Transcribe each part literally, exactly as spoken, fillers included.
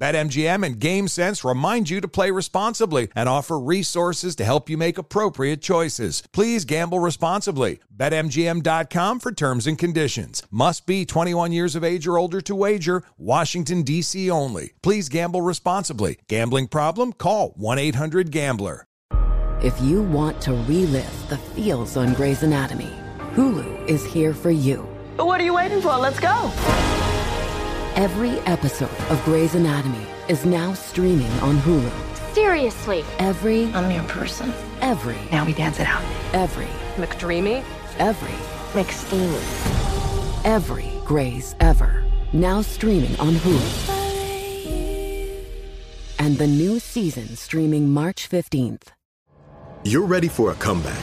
BetMGM and GameSense remind you to play responsibly and offer resources to help you make appropriate choices. Please gamble responsibly. Bet M G M dot com for terms and conditions. Must be twenty-one years of age or older to wager. Washington, D C only. Please gamble responsibly. Gambling problem? Call one eight hundred gambler. If you want to relive the feels on Grey's Anatomy, Hulu is here for you. But what are you waiting for? Let's go. Every episode of Grey's Anatomy is now streaming on Hulu. Seriously. Every. I'm your person. Every. Now we dance it out. Every. McDreamy. Every. McSteamy. Every Grey's ever. Now streaming on Hulu. And the new season streaming March fifteenth. You're ready for a comeback.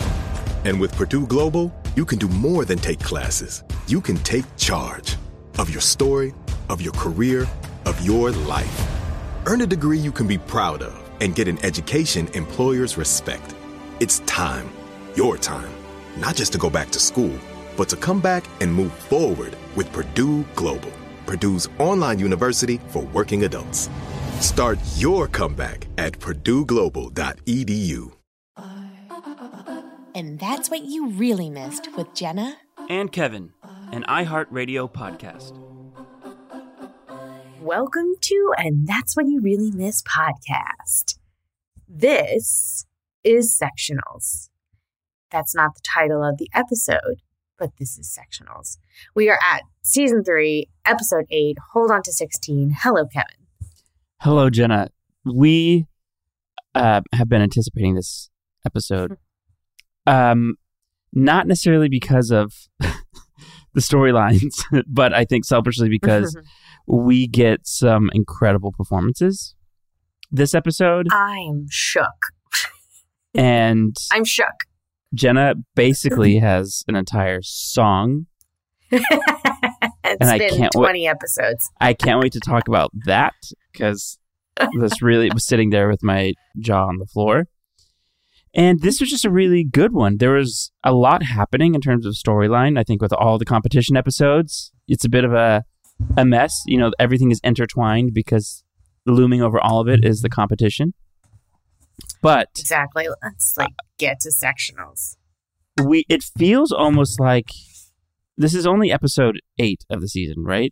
And with Purdue Global, you can do more than take classes. You can take charge of your story, of your career, of your life. Earn a degree you can be proud of and get an education employers respect. It's time, your time, not just to go back to school, but to come back and move forward with Purdue Global, Purdue's online university for working adults. Start your comeback at purdue global dot e d u. And that's what you really missed with Jenna and Kevin, an iHeartRadio podcast. Welcome to And That's What You Really Miss podcast. This is sectionals. That's not the title of the episode, but this is sectionals. We are at season three, episode eight, Hold on to sixteen. Hello, Kevin. Hello, Jenna. We uh, have been anticipating this episode, um, not necessarily because of the storylines, but I think selfishly because we get some incredible performances this episode. I'm shook. And I'm shook. Jenna basically has an entire song. It's and been I can't twenty wa- episodes. I can't wait to talk about that because this really was sitting there with my jaw on the floor. And this was just a really good one. There was a lot happening in terms of storyline. I think with all the competition episodes, it's a bit of a A mess, you know, everything is intertwined because looming over all of it is the competition. But exactly, let's like get to sectionals. We it feels almost like this is only episode eight of the season, right?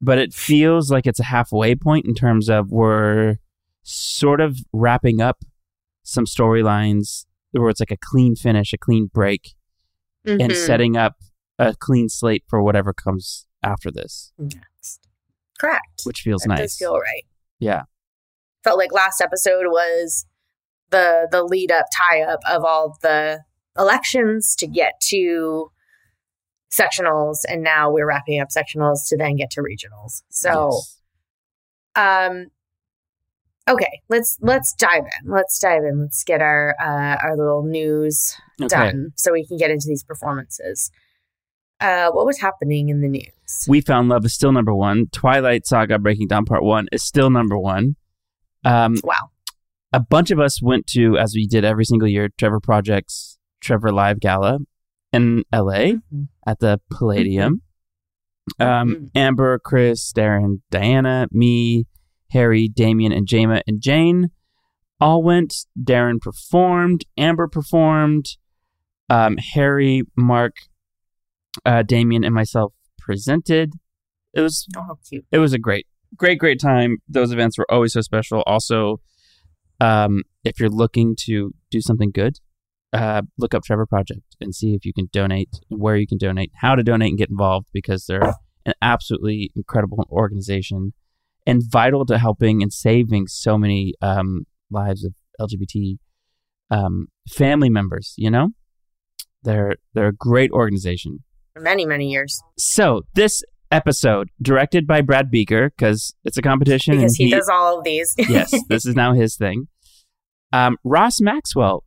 But it feels like it's a halfway point in terms of we're sort of wrapping up some storylines where it's like a clean finish, a clean break, mm-hmm. and setting up a clean slate for whatever comes after this. Next. Correct. Which feels that nice. It does feel right. Yeah. Felt like last episode was the the lead up, tie up of all the elections to get to sectionals, and now we're wrapping up sectionals to then get to regionals. So yes. um okay, let's let's dive in. Let's dive in. Let's get our uh, our little news okay. done so we can get into these performances. Uh, what was happening in the news? We Found Love is still number one. Twilight Saga Breaking Down Part one is still number one. Um, wow. A bunch of us went to, as we did every single year, Trevor Project's Trevor Live Gala in L A mm-hmm. at the Palladium. Mm-hmm. Um, mm-hmm. Amber, Chris, Darren, Diana, me, Harry, Damien, and Jama and Jane all went. Darren performed. Amber performed. Um, Harry, Mark, Uh, Damien and myself presented. It was oh, cute. It was a great, great, great time. Those events were always so special. Also, um, if you're looking to do something good, uh, look up Trevor Project and see if you can donate, where you can donate, how to donate and get involved, because they're an absolutely incredible organization and vital to helping and saving so many um, lives of L G B T um, family members, you know? They're they're a great organization. For many, many years. So this episode, directed by Brad Beaker, because it's a competition. Because and he, he does all of these. Yes, this is now his thing. Um, Ross Maxwell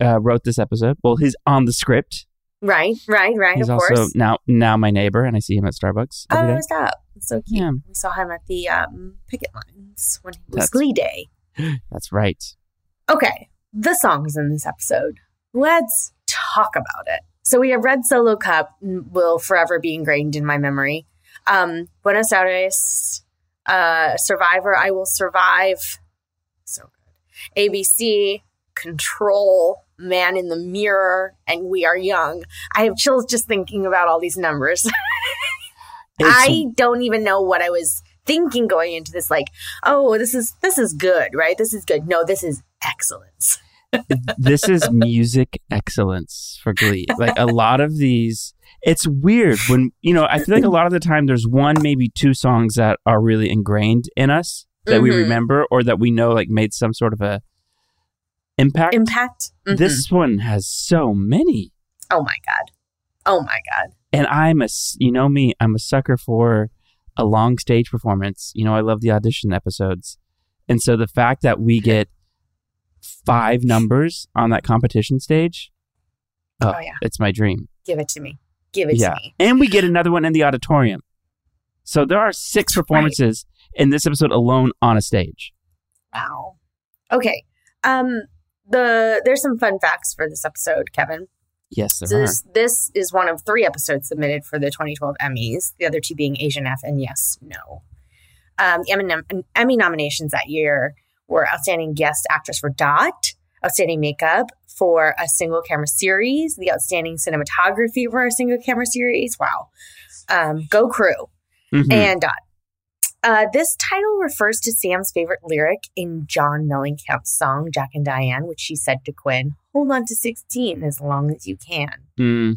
uh, wrote this episode. Well, he's on the script. Right, right, right, he's of also course. also now, now my neighbor, and I see him at Starbucks every day. Oh, is that? That's so cute. Yeah. We saw him at the um, picket lines when it was that's, Glee Day. That's right. Okay, the songs in this episode. Let's talk about it. So we have Red Solo Cup, will forever be ingrained in my memory. Um, Buenos Aires, uh, Survivor, I Will Survive. So good. A B C, Control, Man in the Mirror, and We Are Young. I have chills just thinking about all these numbers. I don't even know what I was thinking going into this. Like, oh, this is this is good, right? This is good. No, this is excellence. This is music excellence for Glee. Like a lot of these, it's weird when, you know, I feel like a lot of the time there's one, maybe two songs that are really ingrained in us that mm-hmm. we remember or that we know like made some sort of a Impact. Impact. Mm-hmm. This one has so many. Oh my god. Oh my god. And I'm a, you know me, I'm a sucker for a long stage performance. You know, I love the audition episodes. And so the fact that we get five numbers on that competition stage, oh, oh yeah, it's my dream. Give it to me. Give it yeah. to me. And we get another one in the auditorium. So there are six performances right. in this episode alone on a stage. Wow. Okay. Um. The there's some fun facts for this episode, Kevin. Yes, there so this, are. This is one of three episodes submitted for the twenty twelve Emmys, the other two being Asian F and Yes, No. Um, Emmy, nom- Emmy nominations that year were Outstanding Guest Actress for Dot, Outstanding Makeup for a Single Camera Series, the Outstanding Cinematography for a Single Camera Series, wow, um, Go Crew, mm-hmm. and Dot. Uh, this title refers to Sam's favorite lyric in John Mellencamp's song, Jack and Diane, which she said to Quinn, hold on to sixteen as long as you can. Mm.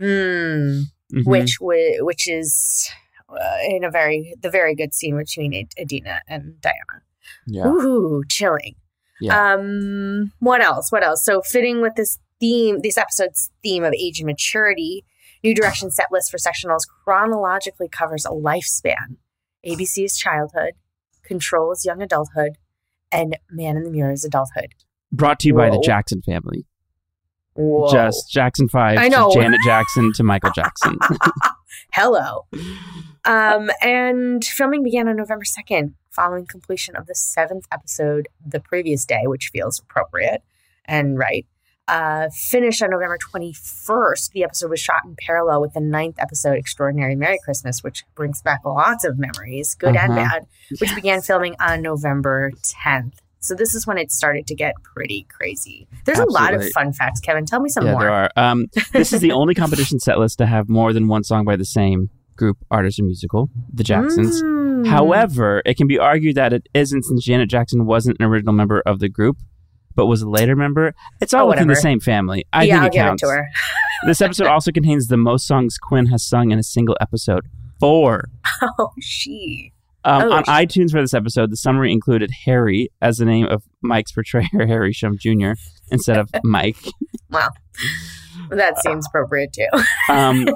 Mm. Mm-hmm. Which which is uh, in a very, the very good scene between Adina and Diana. Yeah. Ooh, chilling. Yeah. Um, what else? What else? So fitting with this theme, this episode's theme of age and maturity, New Direction set list for sectionals chronologically covers a lifespan. A B C is childhood, Control is young adulthood, and Man in the Mirror is adulthood. Brought to you Whoa. by the Jackson family. Whoa. Just Jackson five I know. to Janet Jackson to Michael Jackson. Hello. Um, and filming began on November second, following completion of the seventh episode the previous day, which feels appropriate and right. Uh, finished on November twenty-first. The episode was shot in parallel with the ninth episode, Extraordinary Merry Christmas, which brings back lots of memories, good uh-huh. and bad, which yes. began filming on November tenth. So this is when it started to get pretty crazy. There's Absolutely. a lot of fun facts, Kevin. Tell me some yeah, more. There are. Um, this is the only competition set list to have more than one song by the same group, artist, or musical, the Jacksons. Mm. However, it can be argued that it isn't, since Janet Jackson wasn't an original member of the group, but was a later member. It's all oh, within the same family. I yeah, think it I'll counts. Give it to her. This episode also contains the most songs Quinn has sung in a single episode. Four. Oh, she. Um, oh, on she. iTunes for this episode, the summary included Harry as the name of Mike's portrayer, Harry Shum Junior, instead of Mike. Wow. That seems appropriate, too. um,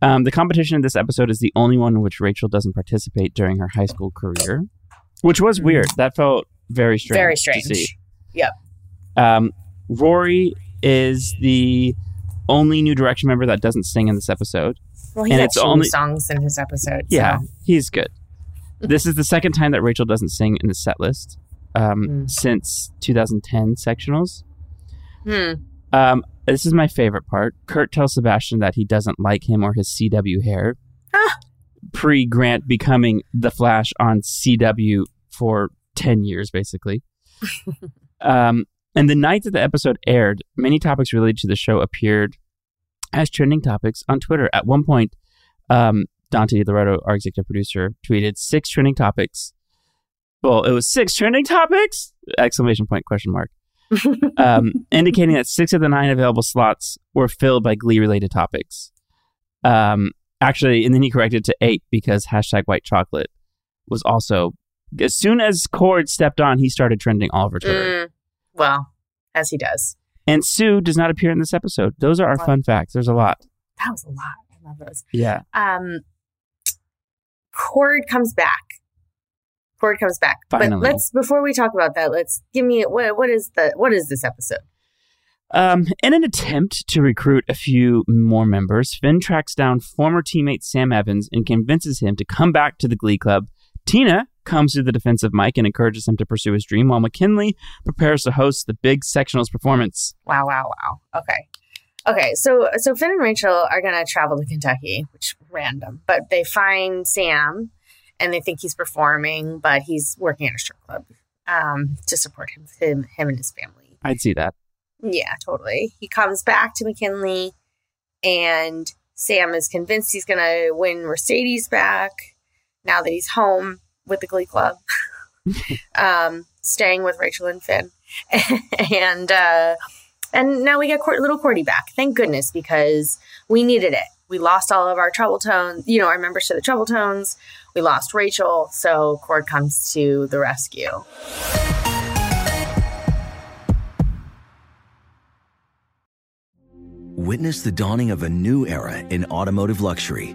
um, the competition in this episode is the only one in which Rachel doesn't participate during her high school career, which was weird. That felt very strange. Very strange. To see. Yep. Um, Rory is the only New Direction member that doesn't sing in this episode. Well, he and had it's two only... songs in his episode. Yeah, so. He's good. This is the second time that Rachel doesn't sing in the set list um, mm. since twenty ten sectionals. Hmm. Um, this is my favorite part. Kurt tells Sebastian that he doesn't like him or his C W hair. Ah. Pre-Grant becoming the Flash on C W for ten years, basically. Um, and the night that the episode aired, many topics related to the show appeared as trending topics on Twitter. At one point, um, Dante Loretto, our executive producer, tweeted six trending topics. Well, it was six trending topics! Exclamation point, question mark. Um, indicating that six of the nine available slots were filled by Glee-related topics. Um, actually, and then he corrected to eight because hashtag white chocolate was also... As soon as Cord stepped on, he started trending all over Twitter. Mm, well, as he does. And Sue does not appear in this episode. Those are our fun facts. There's a lot. That was a lot. I love those. Yeah. Um, Chord comes back. Chord comes back. Finally. But let's, before we talk about that, let's give me, what, what is the, what is this episode? Um, in an attempt to recruit a few more members, Finn tracks down former teammate Sam Evans and convinces him to come back to the Glee Club. Tina comes to the defense of Mike and encourages him to pursue his dream, while McKinley prepares to host the big sectionals performance. Wow, wow, wow. Okay. Okay, so so Finn and Rachel are going to travel to Kentucky, which random, but they find Sam and they think he's performing, but he's working at a strip club um, to support him, him, him and his family. I'd see that. Yeah, totally. He comes back to McKinley, and Sam is convinced he's going to win Mercedes back now that he's home with the Glee Club, um, staying with Rachel and Finn. and uh, and now we got Cor- little Cordy back. Thank goodness, because we needed it. We lost all of our trouble tones, you know, our members to the trouble tones. We lost Rachel, so Cord comes to the rescue. Witness the dawning of a new era in automotive luxury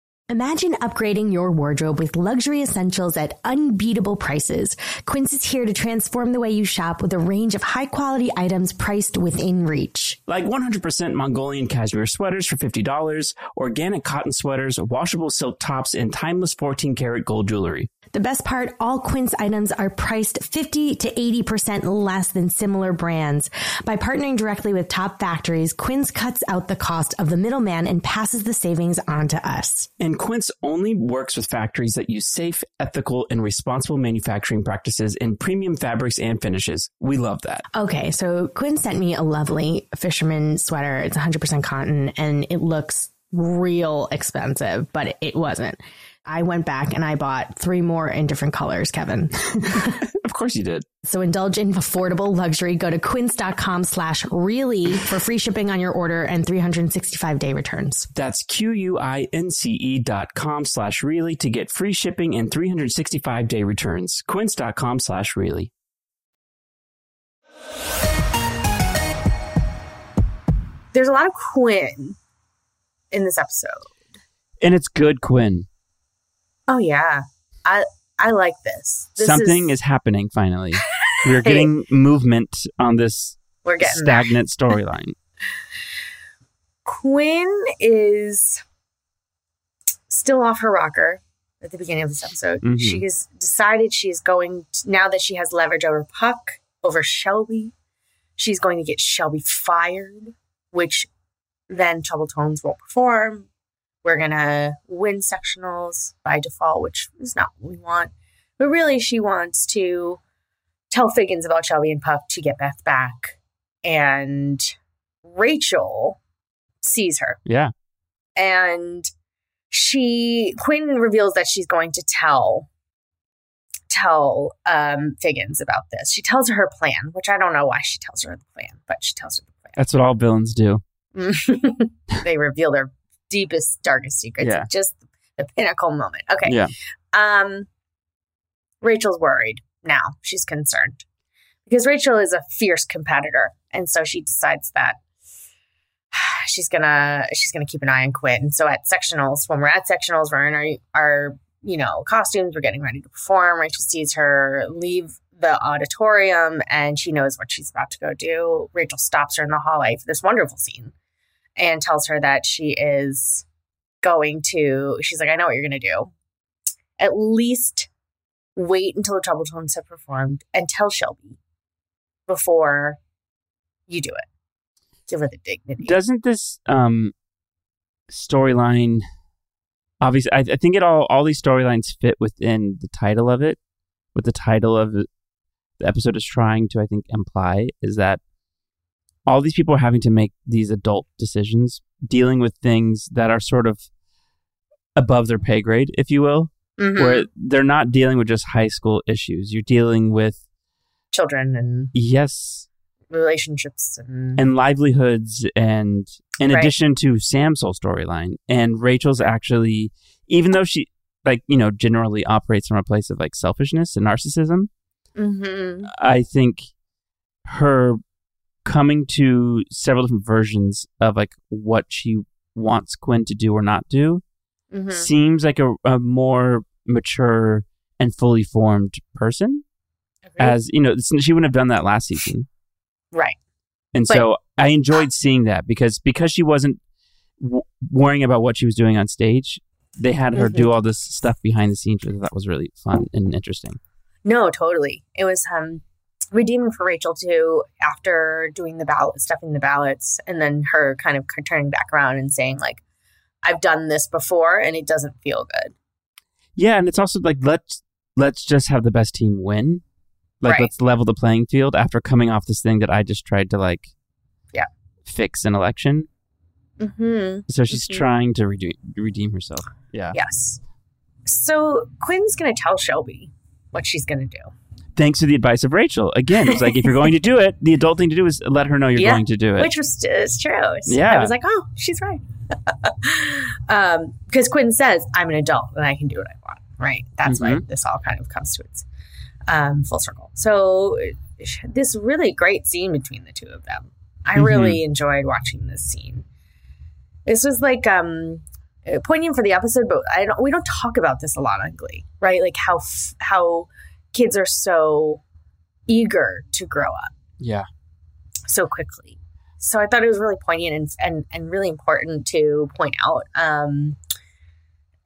Imagine upgrading your wardrobe with luxury essentials at unbeatable prices. Quince is here to transform the way you shop with a range of high-quality items priced within reach. Like one hundred percent Mongolian cashmere sweaters for fifty dollars, organic cotton sweaters, washable silk tops, and timeless fourteen karat gold jewelry. The best part, all Quince items are priced fifty to eighty percent less than similar brands. By partnering directly with top factories, Quince cuts out the cost of the middleman and passes the savings on to us. And Quince only works with factories that use safe, ethical, and responsible manufacturing practices in premium fabrics and finishes. We love that. Okay, so Quince sent me a lovely fisherman sweater. It's one hundred percent cotton, and it looks real expensive, but it wasn't. I went back and I bought three more in different colors, Kevin. Of course you did. So indulge in affordable luxury. Go to quince.com slash really for free shipping on your order and three hundred sixty-five day returns. That's Q-U-I-N-C-E dot com slash really to get free shipping and three hundred sixty-five day returns. Quince.com slash really. There's a lot of Quinn in this episode. And it's good Quinn. Oh, yeah. I I like this. this Something is... is happening, finally. We're getting movement on this We're getting stagnant storyline. Quinn is still off her rocker at the beginning of this episode. Mm-hmm. She has decided she is going, to, now that she has leverage over Puck, over Shelby, she's going to get Shelby fired, which then Trouble Tones won't perform. We're going to win sectionals by default, which is not what we want. But really, she wants to tell Figgins about Shelby and Puck to get Beth back. And Rachel sees her. Yeah. And she, Quinn reveals that she's going to tell, tell um, Figgins about this. She tells her her plan, which I don't know why she tells her the plan, but she tells her the plan. That's what all villains do. They reveal their deepest, darkest secrets. Yeah. Just the pinnacle moment. Okay. Yeah. Um, Rachel's worried now. She's concerned because Rachel is a fierce competitor. And so she decides that she's gonna she's gonna keep an eye on Quinn. So at sectionals, when we're at sectionals, we're in our, our you know costumes, we're getting ready to perform. Rachel sees her leave the auditorium and she knows what she's about to go do. Rachel stops her in the hallway for this wonderful scene and tells her that she is going to, she's like, I know what you're gonna do. At least wait until the Trouble Tones have performed and tell Shelby before you do it. Give her the dignity. Doesn't this um, storyline, obviously, I, I think it all, all these storylines fit within the title of it. What the title of the episode is trying to, I think, imply is that all these people are having to make these adult decisions, dealing with things that are sort of above their pay grade, if you will. Mm-hmm. Where they're not dealing with just high school issues. You're dealing with children and yes, relationships and, and livelihoods. And in right. addition to Sam's whole storyline, and Rachel's actually, even though she like you know generally operates from a place of like selfishness and narcissism, mm-hmm. I think her coming to several different versions of like what she wants Quinn to do or not do. Mm-hmm. Seems like a, a more mature and fully formed person. Agreed. As, you know, she wouldn't have done that last season. Right. And but, so I enjoyed seeing that because because she wasn't w- worrying about what she was doing on stage, they had her mm-hmm. do all this stuff behind the scenes. That was really fun and interesting. No, totally. It was um, redeeming for Rachel, too, after doing the ballot, stuffing the ballots, and then her kind of turning back around and saying, like, I've done this before and it doesn't feel good. Yeah. And it's also like, let's, let's just have the best team win. Like, right. let's level the playing field after coming off this thing that I just tried to like, yeah, fix an election. Mm-hmm. So she's mm-hmm. trying to redeem, redeem herself. Yeah. Yes. So Quinn's going to tell Shelby what she's going to do. Thanks to the advice of Rachel. Again, it's like, if you're going to do it, the adult thing to do is let her know you're yeah, going to do it. Which was is true. So yeah. I was like, oh, she's right. um, because Quinn says, I'm an adult and I can do what I want. Right. That's mm-hmm. why this all kind of comes to its um, full circle. So this really great scene between the two of them. I mm-hmm. really enjoyed watching this scene. This was like um, poignant for the episode, but I don't, we don't talk about this a lot on Glee, right? Like how f- how... kids are so eager to grow up. Yeah. So quickly. So I thought it was really poignant and and, and really important to point out. Um,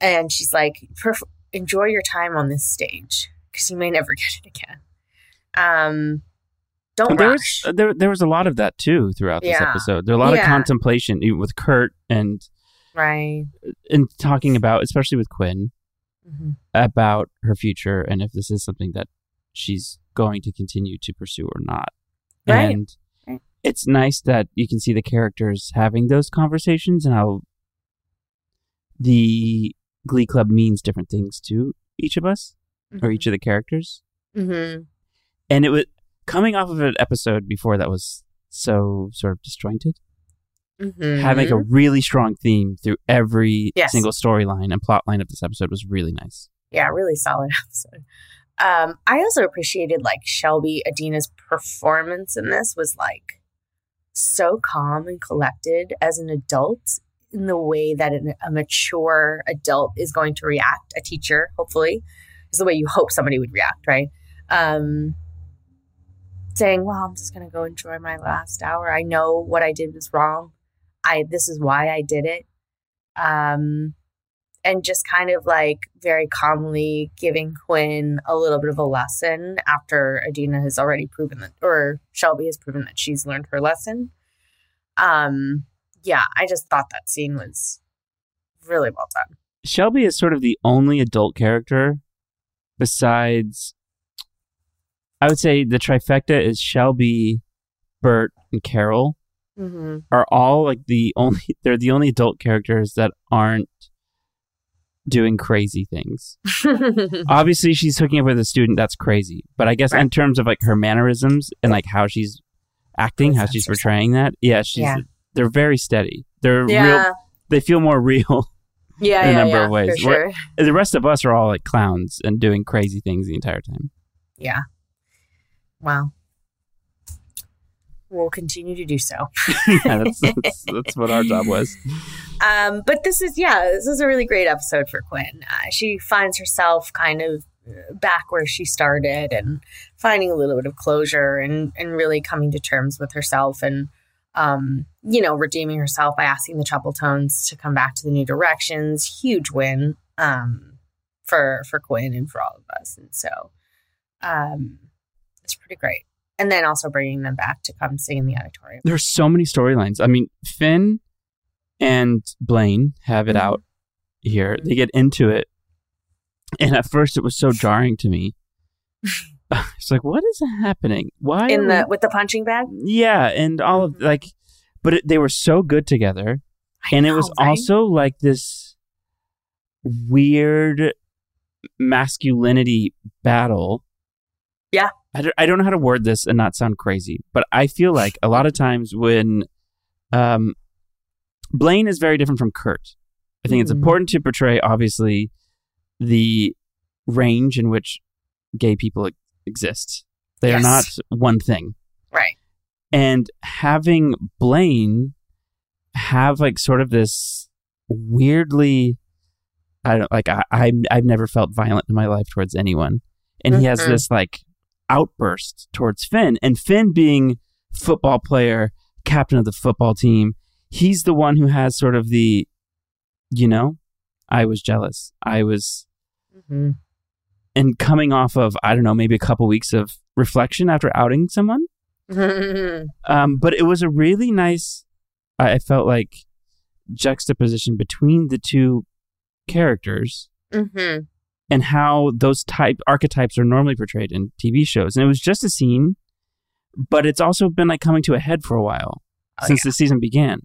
and she's like, Perf- enjoy your time on this stage because you may never get it again. Um, don't there rush. Was, there, there was a lot of that, too, throughout yeah. this episode. There are a lot yeah. of contemplation with Kurt and, right. and talking about, especially with Quinn, mm-hmm. about her future and if this is something that she's going to continue to pursue or not. Right. And right. it's nice that you can see the characters having those conversations and how the Glee Club means different things to each of us mm-hmm. or each of the characters. Mm-hmm. And it was coming off of an episode before that was so sort of disjointed. Mm-hmm. Having a really strong theme through every yes. single storyline and plot line of this episode was really nice. Yeah, really solid episode. Um, I also appreciated like Shelby Adina's performance in this was like so calm and collected as an adult in the way that an, a mature adult is going to react. A teacher, hopefully, is the way you hope somebody would react, right? Um, saying, well, I'm just going to go enjoy my last hour. I know what I did was wrong. I, this is why I did it. Um, and just kind of like very calmly giving Quinn a little bit of a lesson after Adina has already proven that, or Shelby has proven that she's learned her lesson. Um, yeah, I just thought that scene was really well done. Shelby is sort of the only adult character besides, I would say the trifecta is Shelby, Bert, and Carol mm-hmm. are all like the only, they're the only adult characters that aren't doing crazy things. Obviously, she's hooking up with a student. That's crazy. But I guess right. in terms of like her mannerisms and like how she's acting, how she's portraying that. Yeah, she's yeah. they're very steady. They're yeah. real. They feel more real yeah, in a yeah, number yeah, of ways. Sure. The rest of us are all like clowns and doing crazy things the entire time. Yeah. Wow. We'll continue to do so. yeah, that's, that's, that's what our job was. Um, but this is, yeah, this is a really great episode for Quinn. Uh, she finds herself kind of back where she started and finding a little bit of closure and, and really coming to terms with herself and, um, you know, redeeming herself by asking the Trouble Tones to come back to the new directions. Huge win um, for, for Quinn and for all of us. And so um, it's pretty great. And then also bringing them back to come sing in the auditorium. There's so many storylines. I mean, Finn and Blaine have it mm-hmm. out here. Mm-hmm. They get into it. And at first it was so jarring to me. It's like, what is happening? Why? In the, we... with the punching bag? Yeah. And all of, mm-hmm. like, but it, they were so good together. I and know, it was right? also like this weird masculinity battle. Yeah. I don't know how to word this and not sound crazy, but I feel like a lot of times when um, Blaine is very different from Kurt. I think mm-hmm. it's important to portray, obviously, the range in which gay people exist. They yes. are not one thing. Right. And having Blaine have like sort of this weirdly, I don't like, I, I, I've never felt violent in my life towards anyone. And mm-hmm. he has this like, outburst towards Finn, and Finn being football player, captain of the football team, he's the one who has sort of the, you know, I was jealous. I was, mm-hmm. and coming off of, I don't know, maybe a couple weeks of reflection after outing someone. um, but it was a really nice, I, I felt like, juxtaposition between the two characters. Mm-hmm. And how those type archetypes are normally portrayed in T V shows. And it was just a scene, but it's also been like coming to a head for a while oh, since yeah. the season began.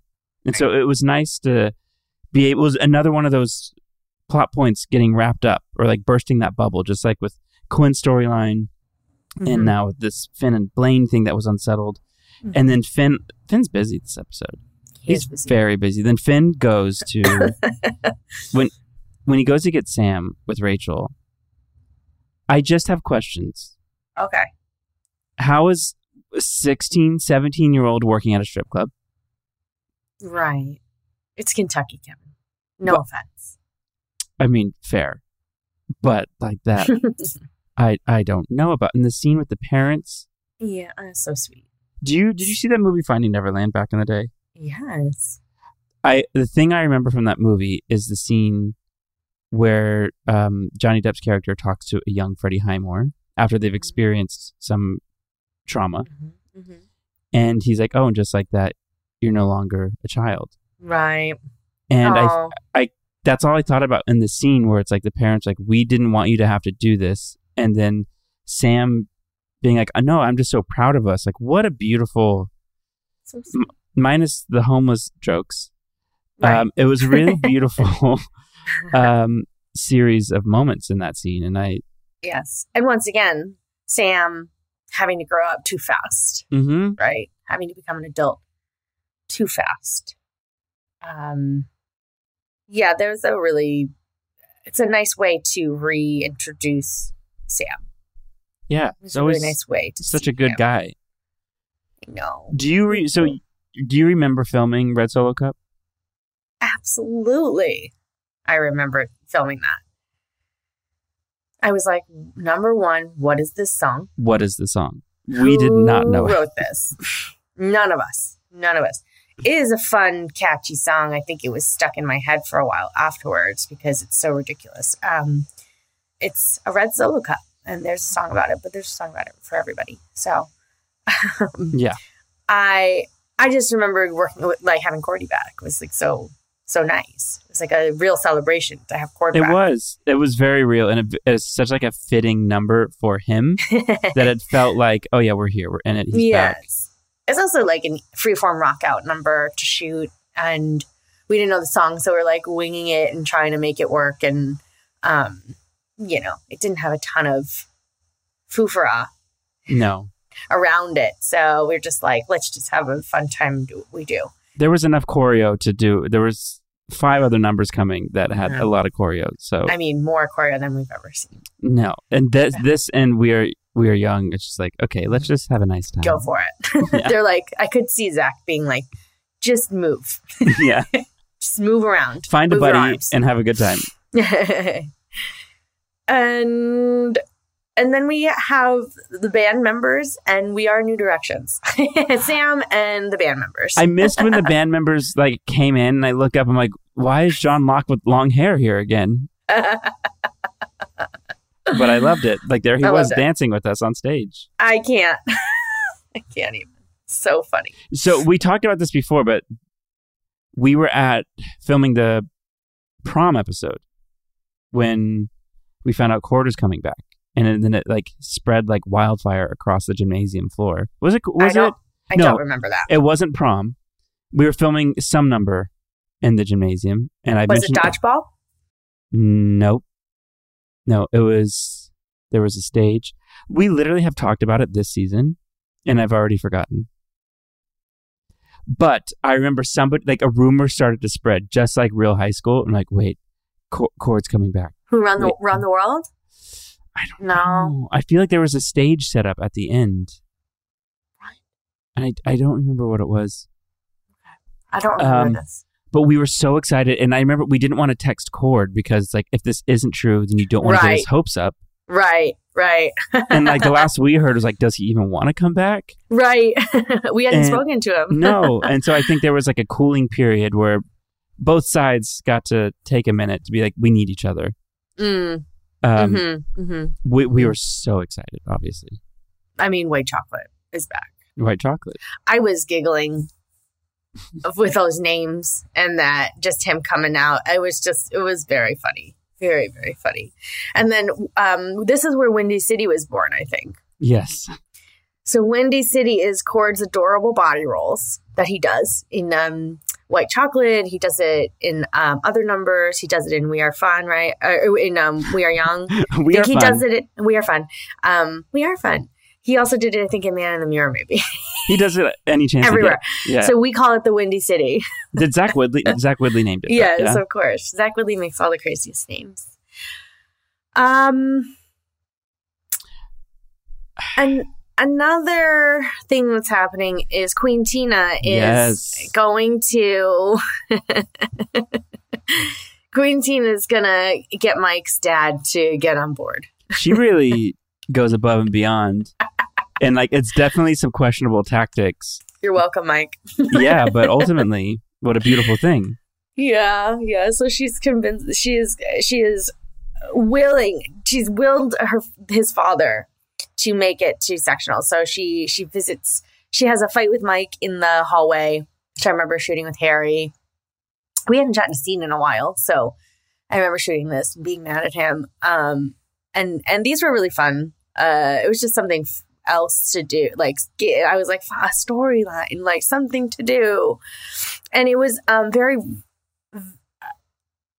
And right. so it was nice to be able, it was another one of those plot points getting wrapped up or like bursting that bubble, just like with Quinn's storyline mm-hmm. and now with this Finn and Blaine thing that was unsettled. Mm-hmm. And then Finn, Finn's busy this episode. He He's busy. very busy. Then Finn goes to, when When he goes to get Sam with Rachel, I just have questions. Okay. How is a sixteen, seventeen-year-old working at a strip club? Right. It's Kentucky, Kevin. No but, offense. I mean, fair. But like that, I I don't know about. And the scene with the parents. Yeah, uh, so sweet. Do you Did you see that movie Finding Neverland back in the day? Yes. I The thing I remember from that movie is the scene where um, Johnny Depp's character talks to a young Freddie Highmore after they've experienced some trauma. Mm-hmm. Mm-hmm. And he's like, oh, and just like that, you're no longer a child. Right. And I, I, that's all I thought about in the scene where it's like the parents like, we didn't want you to have to do this. And then Sam being like, oh, no, I'm just so proud of us. Like, what a beautiful, so m- minus the homeless jokes. Right. Um, it was really beautiful. um series of moments in that scene, and I yes and once again Sam having to grow up too fast, mm-hmm. right having to become an adult too fast. Um yeah there's a really it's a nice way to reintroduce Sam. Yeah it's a really nice way to such a good him. guy. I know. Do you re- so do you remember filming Red Solo Cup? Absolutely, I remember filming that. I was like, number one, what is this song? What is the song? We Who did not know. Who wrote this? None of us. None of us. It is a fun, catchy song. I think it was stuck in my head for a while afterwards because it's so ridiculous. Um, it's a Red Solo Cup, and there's a song about it, but there's a song about it for everybody. So, yeah, I I just remember working with like having Cordy back was like so. so nice. It was like a real celebration to have Chord back. It was. It was very real. And it, it's such like a fitting number for him that it felt like, oh, yeah, we're here. We're in it. He's yes. back. It's also like a freeform rock out number to shoot. And we didn't know the song. So we're like winging it and trying to make it work. And, um, you know, it didn't have a ton of foofara. No. Around it. So we're just like, let's just have a fun time and do what we do. There was enough choreo to do. There was five other numbers coming that had yeah. a lot of choreo. So I mean, more choreo than we've ever seen. No. And this, yeah. this and we are we are young. It's just like, okay, let's just have a nice time. Go for it. Yeah. They're like, I could see Zach being like, just move. Yeah. Just move around. Find move a buddy and have a good time. and... And then we have the band members, and we are New Directions. Sam and the band members. I missed when the band members like came in, and I looked up. I'm like, why is John Locke with long hair here again? But I loved it. Like there he I was dancing with us on stage. I can't. I can't even. So funny. So we talked about this before, but we were at filming the prom episode when we found out Chord is coming back. And then it like spread like wildfire across the gymnasium floor. Was it? Was I don't, it? I no, don't remember that. It wasn't prom. We were filming some number in the gymnasium, and I was it dodgeball. Nope. No, it was. There was a stage. We literally have talked about it this season, and I've already forgotten. But I remember somebody like a rumor started to spread, just like Real High School. I'm like, wait, Chord's coming back. Who run the run the world? I don't no. know. I feel like there was a stage set up at the end. Right. And I, I don't remember what it was. I don't remember um, this. But we were so excited. And I remember we didn't want to text Chord because, like, if this isn't true, then you don't want right. to get his hopes up. Right, right. And, like, the last we heard was, like, does he even want to come back? Right. We hadn't and spoken to him. No. And so I think there was, like, a cooling period where both sides got to take a minute to be like, we need each other. Mm. Um, mm-hmm, mm-hmm. We we were so excited, obviously. I mean, White Chocolate is back. White Chocolate. I was giggling with those names and that just him coming out. I was just, it was very funny. Very, very funny. And then um, this is where Windy City was born, I think. Yes. So Windy City is Chord's adorable body rolls that he does in um, White Chocolate. He does it in um, other numbers. He does it in We Are Fun, right? Or in um, We Are Young. we I think are he fun. does it in We Are Fun. Um, we Are Fun. He also did it, I think, in Man in the Mirror, maybe. He does it any chance everywhere. Yeah. So we call it the Windy City. Did Zach Woodley? Zach Woodley named it. Yes, that, yeah? Of course. Zach Woodley makes all the craziest names. Um, and. Another thing that's happening is Queen Tina is yes. going to... Queen Tina is going to get Mike's dad to get on board. She really goes above and beyond. And like, it's definitely some questionable tactics. You're welcome, Mike. Yeah, but ultimately, what a beautiful thing. Yeah, yeah. So she's convinced... She is, she is willing... She's willed her his father... to make it to sectional. So she she visits, she has a fight with Mike in the hallway, which I remember shooting with Harry. We hadn't gotten a scene in a while, so I remember shooting this, being mad at him. Um, and and these were really fun. Uh, it was just something else to do. Like get, I was like, a storyline, like something to do. And it was um, very,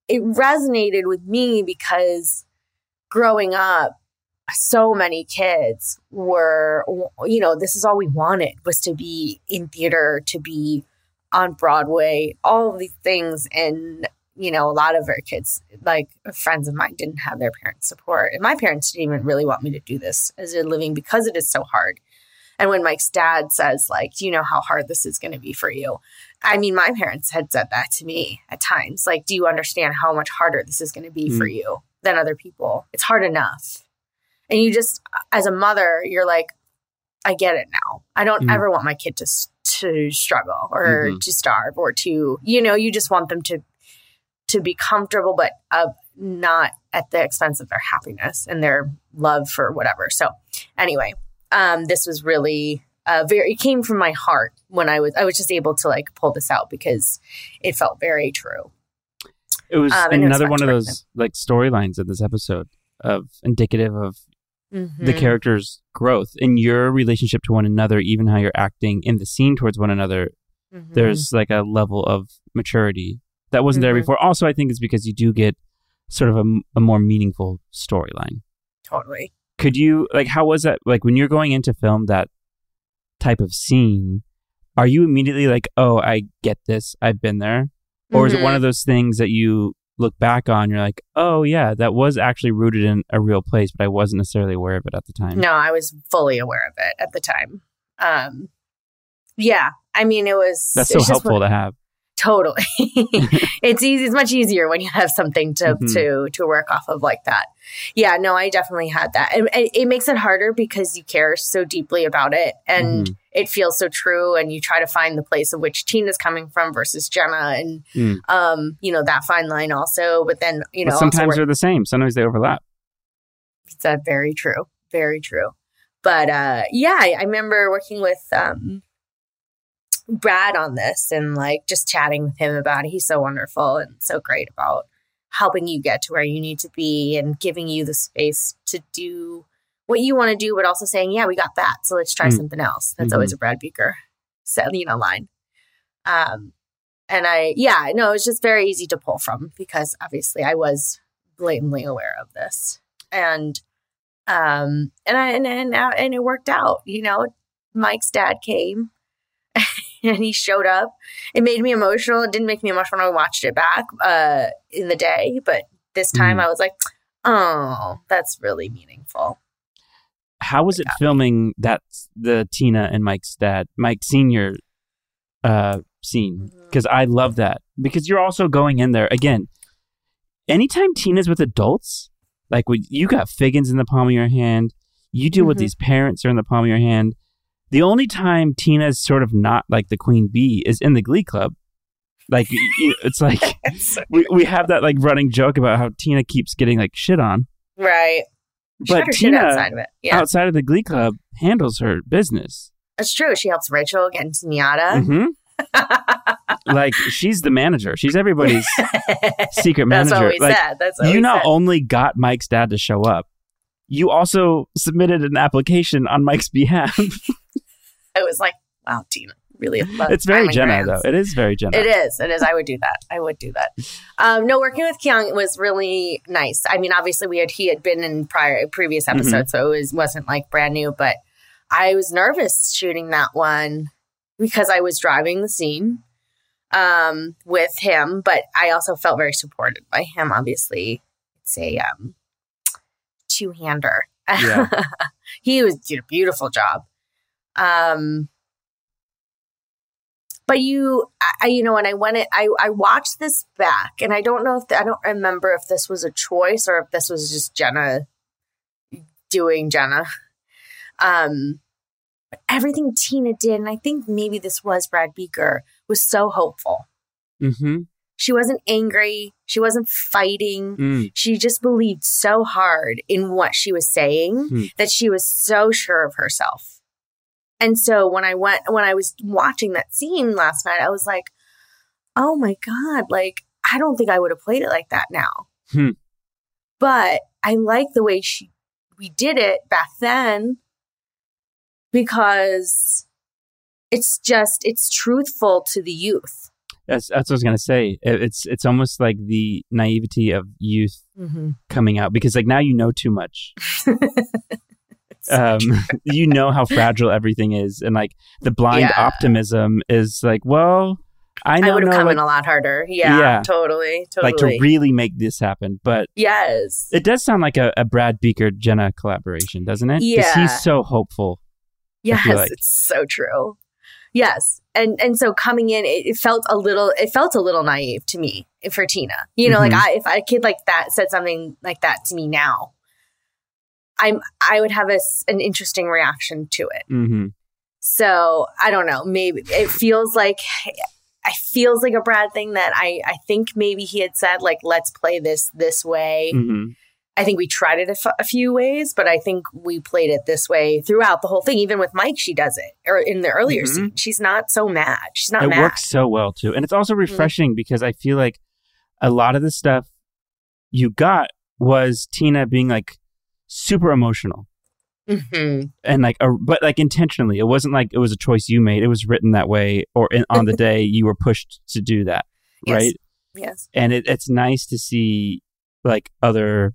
it resonated with me because growing up, so many kids were, you know, this is all we wanted was to be in theater, to be on Broadway, all of these things. And, you know, a lot of our kids, like friends of mine, didn't have their parents' support. And my parents didn't even really want me to do this as a living because it is so hard. And when Mike's dad says, like, do you know how hard this is going to be for you? I mean, my parents had said that to me at times. Like, do you understand how much harder this is going to be mm. for you than other people? It's hard enough. And you just, as a mother, you're like, I get it now. I don't mm-hmm. ever want my kid to to struggle or mm-hmm. to starve or to, you know, you just want them to to be comfortable, but uh, not at the expense of their happiness and their love for whatever. So anyway, um, this was really uh, very, it came from my heart when I was, I was just able to like pull this out because it felt very true. It was um, another it was one of those like storylines in this episode of indicative of mm-hmm. the character's growth in your relationship to one another, even how you're acting in the scene towards one another. Mm-hmm. There's like a level of maturity that wasn't mm-hmm. there before. Also, I think it's because you do get sort of a, a more meaningful storyline. Totally. Could you, like, how was that? Like, when you're going in to film that type of scene, are you immediately like, oh, I get this. I've been there. Or mm-hmm. is it one of those things that you look back on, you're like, oh, yeah, that was actually rooted in a real place, but I wasn't necessarily aware of it at the time. No, I was fully aware of it at the time. Um, yeah. I mean, it was... That's so helpful to have. Totally. It's easy. It's much easier when you have something to, mm-hmm. to, to work off of like that. Yeah, no, I definitely had that. And it, it makes it harder because you care so deeply about it and mm-hmm. it feels so true. And you try to find the place of which Tina's coming from versus Jenna and, mm. um, you know, that fine line also. But then, you know, but sometimes they're the same. Sometimes they overlap. That's very true. Very true. But uh, yeah, I, I remember working with... Um, Brad on this and like just chatting with him about it. He's so wonderful and so great about helping you get to where you need to be and giving you the space to do what you want to do, but also saying, yeah, we got that. So let's try mm. something else. That's mm-hmm. always a Brad Beaker, so, you know, line. Um, and I, yeah, no, it was just very easy to pull from because obviously I was blatantly aware of this and, um, and I, and, and, and it worked out, you know. Mike's dad came and he showed up. It made me emotional. It didn't make me emotional when I watched it back uh, in the day. But this time mm. I was like, oh, that's really meaningful. How was it yeah. filming that the Tina and Mike's dad, Mike Senior uh, scene? Because I love that. Because you're also going in there. Again, anytime Tina's with adults, like when you got Figgins in the palm of your hand, you deal mm-hmm. with these parents are in the palm of your hand. The only time Tina's sort of not like the queen bee is in the Glee Club. Like, it's like so we, we have that like running joke about how Tina keeps getting like shit on. Right. But Tina outside of it. Yeah. Outside of the Glee Club handles her business. That's true. She helps Rachel get into Miata. Mm-hmm. Like, she's the manager. She's everybody's secret manager. That's what we like, said. That's what you we not said. Only got Mike's dad to show up, you also submitted an application on Mike's behalf. I was like, wow, Tina, really love It's very Jenna, though. It is very Jenna. It is. It is. I would do that. I would do that. Um, no, working with Kyung was really nice. I mean, obviously, we had he had been in prior previous episodes, mm-hmm. so it was, wasn't like brand new. But I was nervous shooting that one because I was driving the scene um, with him. But I also felt very supported by him, obviously. It's a um, two-hander. Yeah. He was, did a beautiful job. Um, but you, I, you know, and I went, I, I watched this back and I don't know if, the, I don't remember if this was a choice or if this was just Jenna doing Jenna. Um, but everything Tina did, and I think maybe this was Brad Beaker, was so hopeful. Mm-hmm. She wasn't angry. She wasn't fighting. Mm. She just believed so hard in what she was saying mm. that she was so sure of herself. And so when I went, when I was watching that scene last night, I was like, oh my God, like, I don't think I would have played it like that now. Hmm. But I like the way she, we did it back then because it's just, it's truthful to the youth. That's, that's what I was going to say. It, it's, it's almost like the naivety of youth mm-hmm. coming out because like now you know too much. Um, you know how fragile everything is, and like the blind yeah. optimism is like, well, I know I would have come like, in a lot harder. Yeah, yeah, totally, totally. Like to really make this happen, but yes, it does sound like a, a Brad Beaker Jenna collaboration, doesn't it? Yeah, because he's so hopeful. Yes, like. It's so true. Yes, and and so coming in, it, it felt a little, it felt a little naive to me for Tina. You know, mm-hmm. like I, if a kid like that said something like that to me now. I'm, I would have a, an interesting reaction to it. Mm-hmm. So I don't know. Maybe it feels like it feels like a Brad thing that I, I think maybe he had said, like, let's play this this way. Mm-hmm. I think we tried it a, f- a few ways, but I think we played it this way throughout the whole thing. Even with Mike, she does it. Or in the earlier mm-hmm. scene, she's not so mad. She's not it mad. It works so well, too. And it's also refreshing mm-hmm. because I feel like a lot of the stuff you got was Tina being like super emotional. Mm-hmm. And like, a, but like intentionally, it wasn't like it was a choice you made. It was written that way, or in, on the day you were pushed to do that, yes. right? Yes. And it, it's nice to see like other,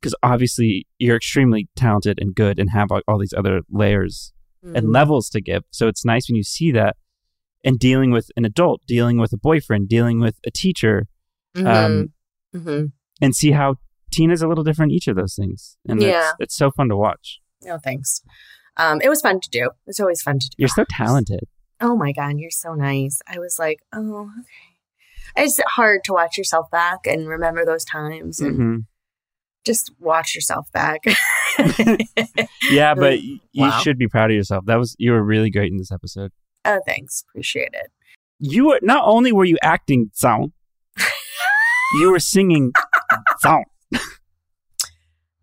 because obviously you're extremely talented and good and have like all these other layers mm-hmm. and levels to give. So it's nice when you see that, and dealing with an adult, dealing with a boyfriend, dealing with a teacher, mm-hmm. um, mm-hmm. and see how Tina's a little different in each of those things. And yeah. it's, it's so fun to watch. No, thanks. Um, it was fun to do. It's always fun to do. You're so talented. Oh my God, you're so nice. I was like, oh, okay. It's hard to watch yourself back and remember those times and mm-hmm. just watch yourself back. Yeah, but you wow. should be proud of yourself. That was you were really great in this episode. Oh, thanks. Appreciate it. You were not only were you acting song, you were singing song.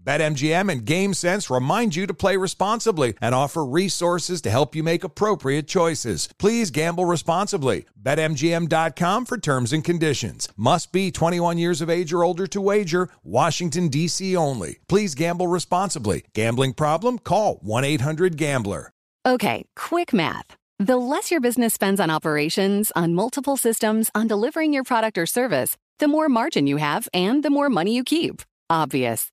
BetMGM and GameSense remind you to play responsibly and offer resources to help you make appropriate choices. Please gamble responsibly. Bet M G M dot com for terms and conditions. Must be twenty-one years of age or older to wager. Washington, D C only. Please gamble responsibly. Gambling problem? Call one eight hundred gambler. Okay, quick math. The less your business spends on operations, on multiple systems, on delivering your product or service, the more margin you have and the more money you keep. Obvious.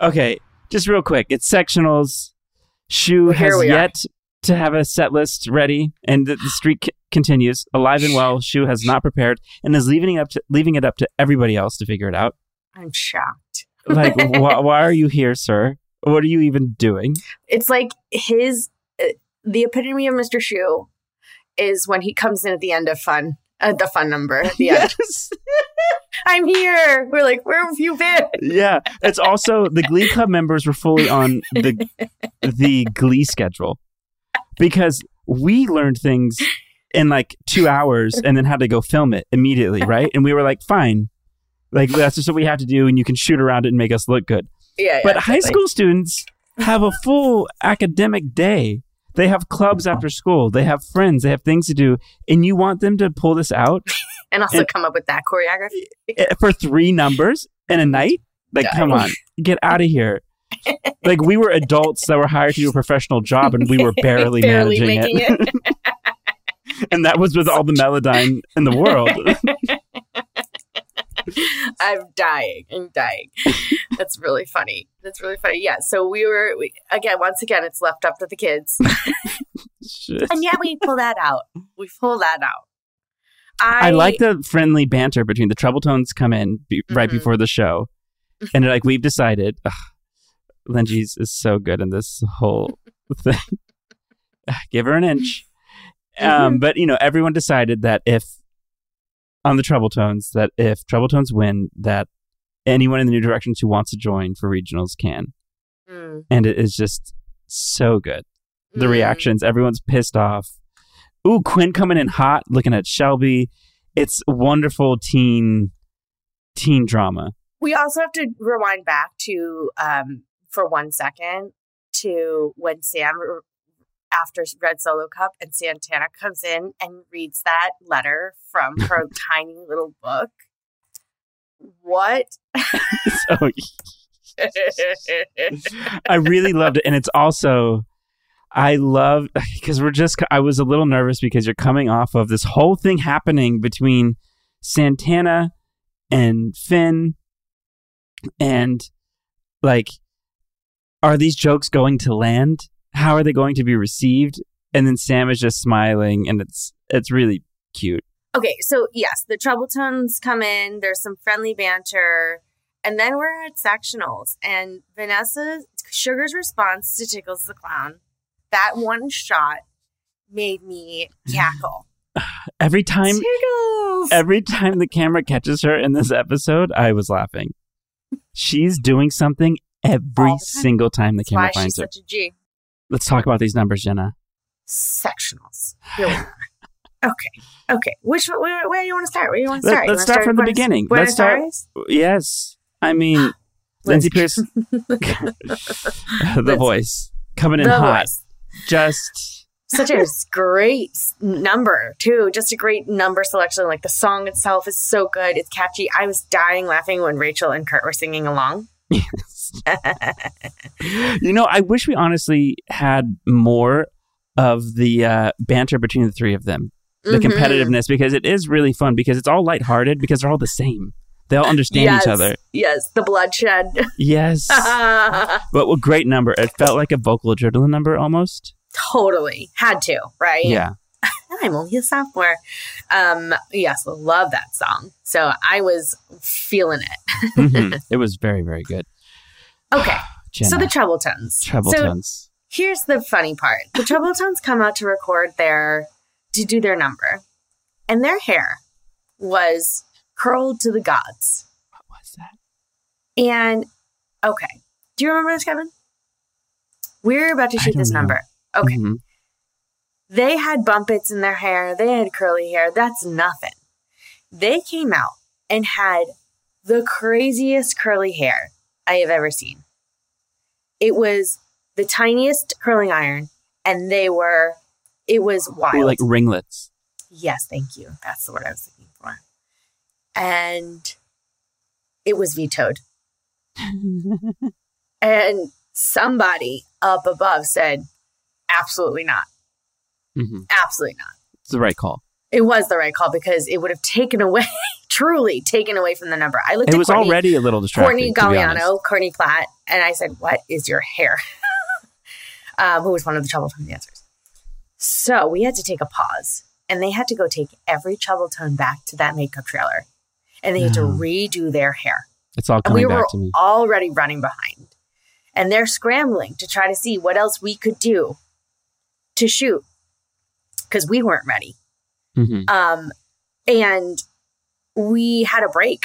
Okay, just real quick. It's sectionals. Shu well, has yet are. to have a set list ready, and the, the streak c- continues. Alive and well, Shu has not prepared and is leaving, up to, leaving it up to everybody else to figure it out. I'm shocked. Like, wh- why are you here, sir? What are you even doing? It's like his, uh, the epitome of Mister Shu is when he comes in at the end of fun, uh, the fun number at the yes. end. I'm here. We're like, where have you been? Yeah. It's also the Glee Club members were fully on the the Glee schedule because we learned things in like two hours and then had to go film it immediately. Right. And we were like, fine, like that's just what we have to do. And you can shoot around it and make us look good. Yeah. But yeah, high school students have a full academic day. They have clubs after school. They have friends. They have things to do. And you want them to pull this out? And also and, come up with that choreography? For three numbers in a night? Like, God. Come on. Get out of here. Like, we were adults that were hired to do a professional job, and we were barely, barely managing it. it. And that was with all the Melodyne in the world. I'm dying. I'm dying. That's really funny. That's really funny. Yeah. So we were, we, again, once again, it's left up to the kids. And yeah, we pull that out. We pull that out. I, I like the friendly banter between the treble tones come in be, mm-hmm. right before the show. And they're like, we've decided. Ugh, Lindsay's is so good in this whole thing. Give her an inch. Mm-hmm. Um, but, you know, everyone decided that if, on the treble tones, that if treble tones win, that anyone in the New Directions who wants to join for regionals can. Mm. And it is just so good. The mm. reactions, everyone's pissed off. Ooh, Quinn coming in hot, looking at Shelby. It's wonderful teen, teen drama. We also have to rewind back to, um, for one second, to when Sam... after Red Solo Cup and Santana comes in and reads that letter from her tiny little book. What? So, I really loved it. And it's also, I love, because we're just, I was a little nervous because you're coming off of this whole thing happening between Santana and Finn. And like, are these jokes going to land? How are they going to be received? And then Sam is just smiling, and it's it's really cute. Okay, so yes, the treble tones come in. There's some friendly banter. And then we're at sectionals. And Vanessa Sugar's response to Tickles the Clown, that one shot made me cackle. Every time, Tickles! Every time the camera catches her in this episode, I was laughing. She's doing something every time. single time the That's camera why finds she's her. Such a G. Let's talk about these numbers, Jenna. Sectionals. okay. Okay. Which where, where do you want to start? Where do you want to start? Let, let's start, start from the beginning. Let's start. Yes. I mean, Lindsay Pierce. the Liz. voice coming in the hot. Voice. Just such a great number too. Just a great number selection. Like the song itself is so good. It's catchy. I was dying laughing when Rachel and Kurt were singing along. Yes. You know, I wish we honestly had more of the uh, banter between the three of them, the mm-hmm. competitiveness, because it is really fun, because it's all lighthearted, because they're all the same. They all understand yes. each other. Yes, the bloodshed. Yes. But what great number. It felt like a vocal adrenaline number almost. Totally. Had to, right? Yeah. I'm only a sophomore. Um, yes, love that song. So I was feeling it. mm-hmm. It was very, very good. Okay. So the treble tones. Treble so tones. Here's the funny part. The treble tones come out to record their, to do their number. And their hair was curled to the gods. What was that? And, okay. Do you remember this, Kevin? We're about to shoot this know. number. Okay. Mm-hmm. They had bumpets in their hair. They had curly hair. That's nothing. They came out and had the craziest curly hair I have ever seen. It was the tiniest curling iron, and they were, it was wild. They were like ringlets. Yes, thank you. That's the word I was looking for. And it was vetoed. And somebody up above said, absolutely not. Mm-hmm. Absolutely not. It's the right call. It was the right call, because it would have taken away, truly taken away from the number. I looked it at was Courtney, already a little distracting. Courtney Galliano, Courtney Platt, and I said, "What is your hair?" um, who was one of the treble tone dancers. So we had to take a pause, and they had to go take every treble tone back to that makeup trailer, and they had to redo their hair. It's all coming and we back were to me. Already running behind, and they're scrambling to try to see what else we could do to shoot. Because we weren't ready. Mm-hmm. Um, and we had a break.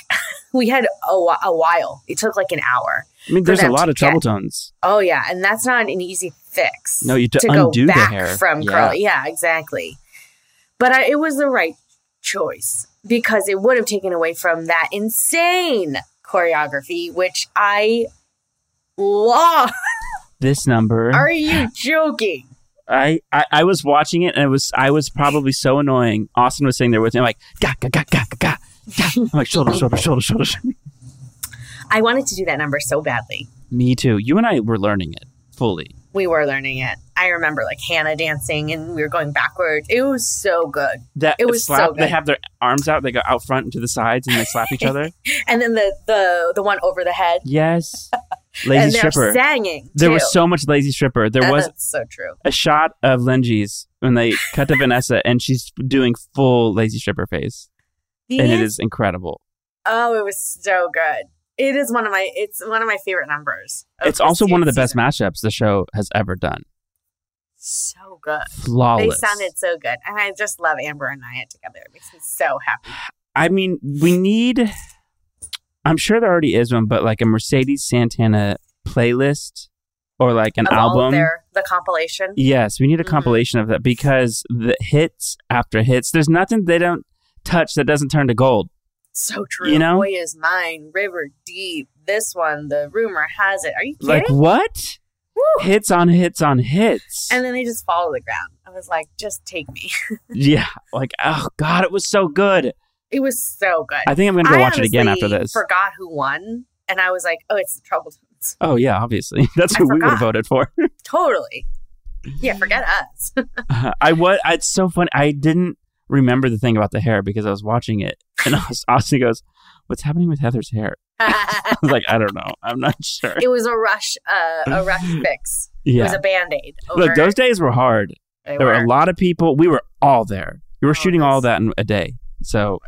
we had a, a while. It took like an hour. I mean, there's a lot of treble tones. Oh, yeah. And that's not an easy fix. No, you d- to undo go back the hair. From yeah. curl. Yeah, exactly. But I, it was the right choice, because it would have taken away from that insane choreography, which I loved. this number. Are you joking? I, I, I was watching it and it was I was probably so annoying. Austin was sitting there with me. I'm like, ga, ga, ga, ga, ga, ga. I'm like, shoulder, shoulder, shoulder, shoulder. I wanted to do that number so badly. Me too. You and I were learning it fully. We were learning it. I remember like Hannah dancing and we were going backwards. It was so good. That it was slap, so good. They have their arms out. They go out front and to the sides and they slap each other. And then the, the, the one over the head. Yes. Lazy and stripper. And they're singing, There too. was so much lazy stripper. There that, was that's so true. A shot of Lenji's when they cut to Vanessa and she's doing full lazy stripper face. These? And it is incredible. Oh, it was so good. It is one of my, it's one of my favorite numbers. It's also one of the best mashups the show has ever done. So good. Flawless. They sounded so good. And I just love Amber and Naya together. It makes me so happy. I mean, we need, I'm sure there already is one, but like a Mercedes Santana playlist or like an of album. All of their, the compilation. Yes, we need a mm-hmm. compilation of that because the hits after hits, there's nothing they don't touch that doesn't turn to gold. So true. You know? Boy Is Mine, River Deep, this one, The Rumor Has It. Are you kidding? Like what? Woo. Hits on hits on hits. And then they just fall to the ground. I was like, just take me. Yeah. Like, oh God, it was so good. It was so good. I think I'm going to go I watch it again after this. I forgot who won. And I was like, oh, it's the Troubled Ones. Oh yeah, obviously. That's who we would have voted for. Totally. Yeah, forget us. uh, I was, it's so funny. I didn't remember the thing about the hair because I was watching it. And Austin goes, what's happening with Heather's hair? I was like, I don't know. I'm not sure. It was a rush, uh, a rush fix. Yeah. It was a Band-Aid. Over... Look, those days were hard. They there were. were a lot of people. We were all there. We were oh, shooting all that in a day. So,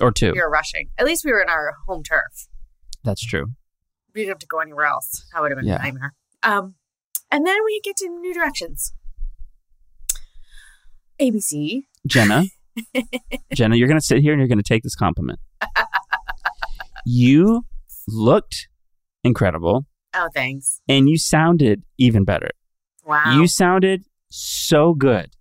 or two. We were rushing. At least we were in our home turf. That's true. We didn't have to go anywhere else. That would have been yeah. a nightmare. Um, and then we get to New Directions. A B C. Jenna. Jenna, you're going to sit here and you're going to take this compliment. You looked incredible. Oh, thanks. And you sounded even better. Wow. You sounded so good.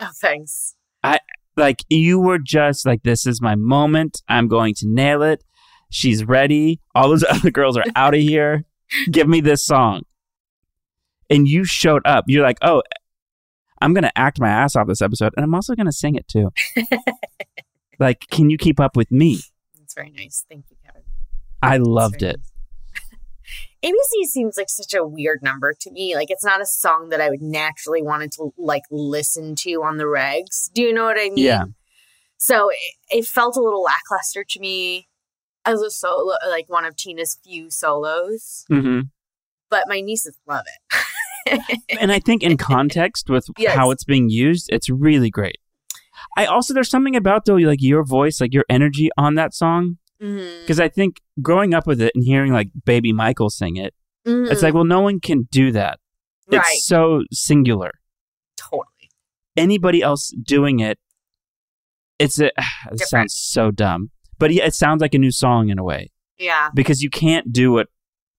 Oh, thanks. I like you were just like, this is my moment. I'm going to nail it. She's ready. All those other girls are out of here. Give me this song. And you showed up. You're like, oh, I'm going to act my ass off this episode. And I'm also going to sing it too. Like, can you keep up with me? That's very nice. Thank you, Kevin. I That's loved it. Nice. A B C seems like such a weird number to me. Like, it's not a song that I would naturally want to, like, listen to on the regs. Do you know what I mean? Yeah. So it, it felt a little lackluster to me as a solo, like one of Tina's few solos. Mm-hmm. But my nieces love it. And I think in context with yes. how it's being used, it's really great. I also, there's something about though, like your voice, like your energy on that song. Because mm-hmm. I think growing up with it and hearing like Baby Michael sing it, mm-hmm. it's like, well, no one can do that. Right. It's so singular. Totally. Anybody else doing it, it's a, it sounds so dumb. But yeah, it sounds like a new song in a way. Yeah. Because you can't do what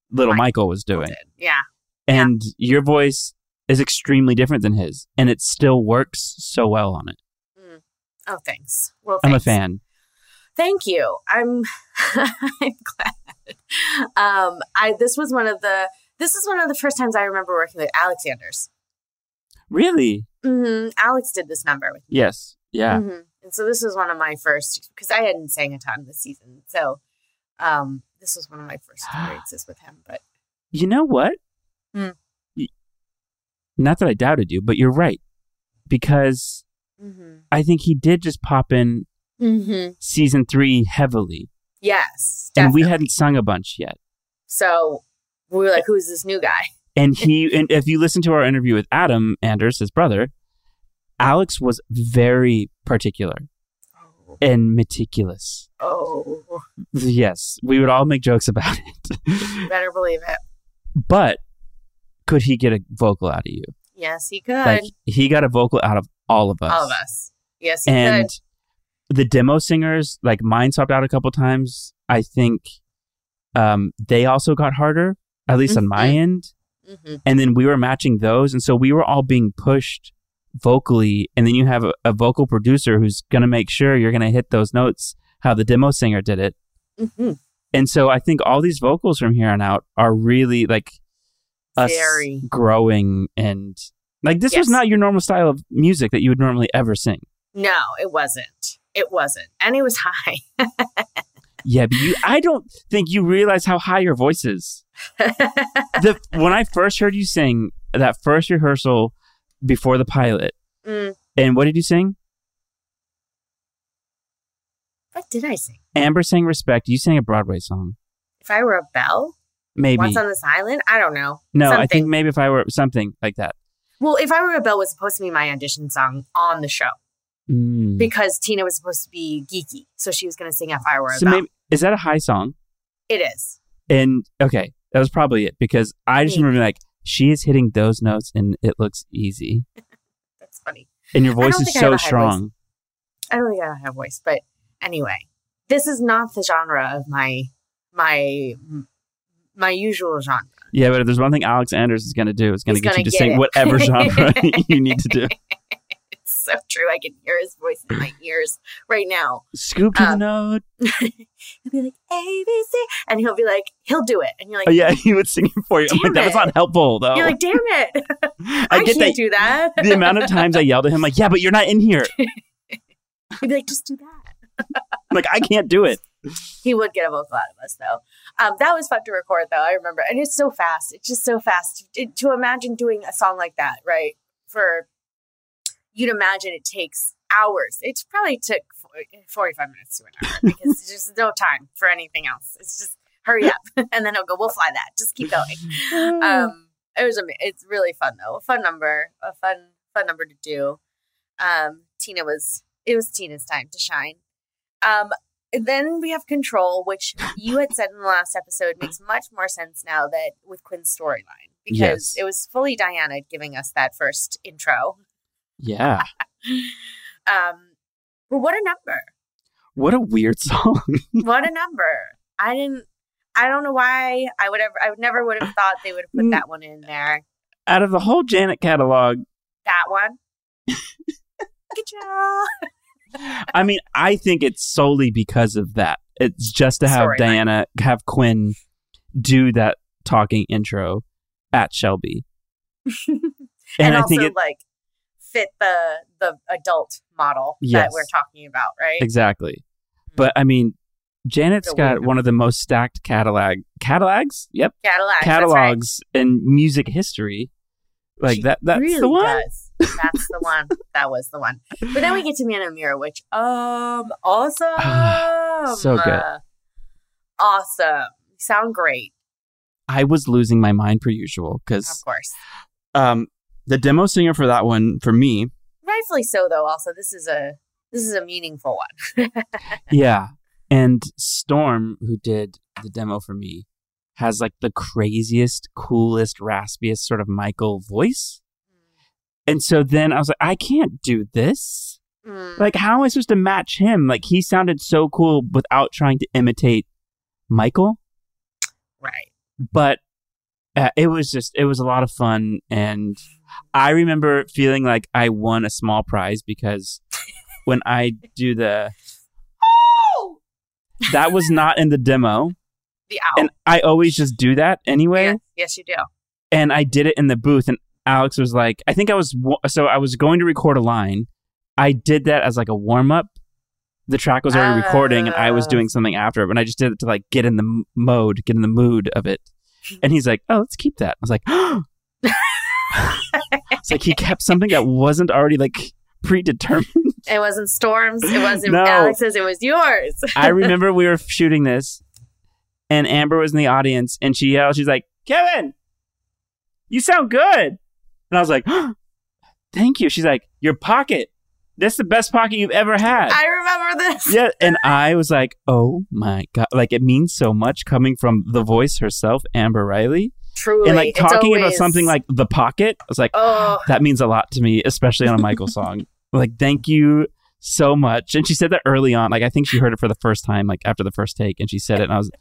Little Michael, Michael was doing. Did. Yeah. And yeah. your voice is extremely different than his, and it still works so well on it. Mm. Oh, thanks. Well, thanks. I'm a fan. Thank you. I'm. I'm glad. Um, I this was one of the this is one of the first times I remember working with Alex Anders. Really? Mm-hmm. Alex did this number with me. Yes. Yeah. Mm-hmm. And so this was one of my first because I hadn't sang a ton this season. So um, this was one of my first experiences with him. But you know what? Mm. Not that I doubted you, but you're right. Because mm-hmm. I think he did just pop in mm-hmm. season three heavily. Yes, definitely. And we hadn't sung a bunch yet. So we were like, who's this new guy? And he, and if you listen to our interview with Adam Anders, his brother, Alex was very particular oh. and meticulous. Oh. Yes, we would all make jokes about it. You better believe it. But could he get a vocal out of you? Yes, he could. Like, he got a vocal out of all of us. All of us. Yes, he and could. And the demo singers, like mine swapped out a couple times. I think um, they also got harder, at least mm-hmm. on my end. Mm-hmm. And then we were matching those. And so we were all being pushed vocally. And then you have a, a vocal producer who's going to make sure you're going to hit those notes how the demo singer did it. Mm-hmm. And so I think all these vocals from here on out are really like us Very. growing and like this yes. was not your normal style of music that you would normally ever sing. No, it wasn't. It wasn't. And it was high. Yeah, but you, I don't think you realize how high your voice is. The, when I first heard you sing that first rehearsal before the pilot, mm. and what did you sing? What did I sing? Amber sang Respect. You sang a Broadway song. If I Were a Bell? Maybe. Once on This Island? I don't know. No, something. I think maybe if I were something like that. Well, If I Were a Bell was supposed to be my audition song on the show. Mm. Because Tina was supposed to be geeky, so she was going to sing If I Were a Bell. So maybe, is that a high song? It is. And okay, that was probably it because I just maybe. remember like she is hitting those notes and it looks easy. That's funny. And your voice is so strong. Voice. I don't think I have a voice, but anyway, this is not the genre of my my my usual genre. Yeah, but if there's one thing Alex Anders is going to do, it's going to get you to get sing it. Whatever genre you need to do. So true. I can hear his voice in my ears right now. Scoop to um, the note. He'll be like, A, B, C. And he'll be like, he'll do it. And you're like, oh, yeah, he would sing it for you. I'm like, that was not helpful, though. You're like, damn it. I, I get can't that, do that. The amount of times I yelled at him, like, yeah, but you're not in here. He'd be like, just do that. Like, I can't do it. He would get a vocal out of us, though. Um, that was fun to record, though. I remember. And it's so fast. It's just so fast. It, to imagine doing a song like that, right? For... You'd imagine it takes hours. It probably took forty-five minutes to an hour because there's no time for anything else. It's just hurry up. And then he'll go, we'll fly that. Just keep going. Um, it was, it's really fun, though. A fun number. A fun fun number to do. Um, Tina was, it was Tina's time to shine. Um, then we have Control, which you had said in the last episode makes much more sense now that with Quinn's storyline. Because yes. it was fully Diana giving us that first intro. Yeah. um, but what a number. What a weird song. What a number. I didn't, I don't know why I would ever, I would never would have thought they would have put that one in there. Out of the whole Janet catalog. That one. Good job. I mean, I think it's solely because of that. It's just to have Story Diana, line. have Quinn do that talking intro at Shelby. and and I also think it, like, fit the the adult model yes. that we're talking about, right? Exactly. But I mean, Janet's got one of the most stacked catalog catalogs. Yep, catalogs, catalogs right. in music history. Like she that. That's really the one. Does. That's the one. That was the one. But then we get to Man in the Mirror, which um, awesome, uh, so good, uh, awesome. You sound great. I was losing my mind per usual because, of course, um. the demo singer for that one, for me... Rightfully so, though, also. This is a this is a meaningful one. Yeah. And Storm, who did the demo for me, has, like, the craziest, coolest, raspiest sort of Michael voice. Mm. And so then I was like, I can't do this. Mm. Like, how am I supposed to match him? Like, he sounded so cool without trying to imitate Michael. Right. But... Uh, it was just, it was a lot of fun. And I remember feeling like I won a small prize because when I do the, oh, that was not in the demo. The owl. And I always just do that anyway. Yeah. Yes, you do. And I did it in the booth. And Alex was like, I think I was, so I was going to record a line. I did that as like a warm up. The track was already uh, recording and I was doing something after it. But I just did it to like get in the m- mode, get in the mood of it. And he's like, oh, let's keep that. I was like, oh. It's like he kept something that wasn't already like predetermined. It wasn't Storm's. It wasn't no. Alex's. It was yours. I remember we were shooting this and Amber was in the audience and she yelled, she's like, Kevin, you sound good. And I was like, oh, thank you. She's like, your pocket. That's the best pocket you've ever had. I remember this. Yeah, and I was like, oh my God. Like, it means so much coming from the voice herself, Amber Riley. Truly. And, like, talking always... about something like the pocket, I was like, oh. That means a lot to me, especially on a Michael song. Like, thank you so much. And she said that early on. Like, I think she heard it for the first time, like, after the first take, and she said it, and I was,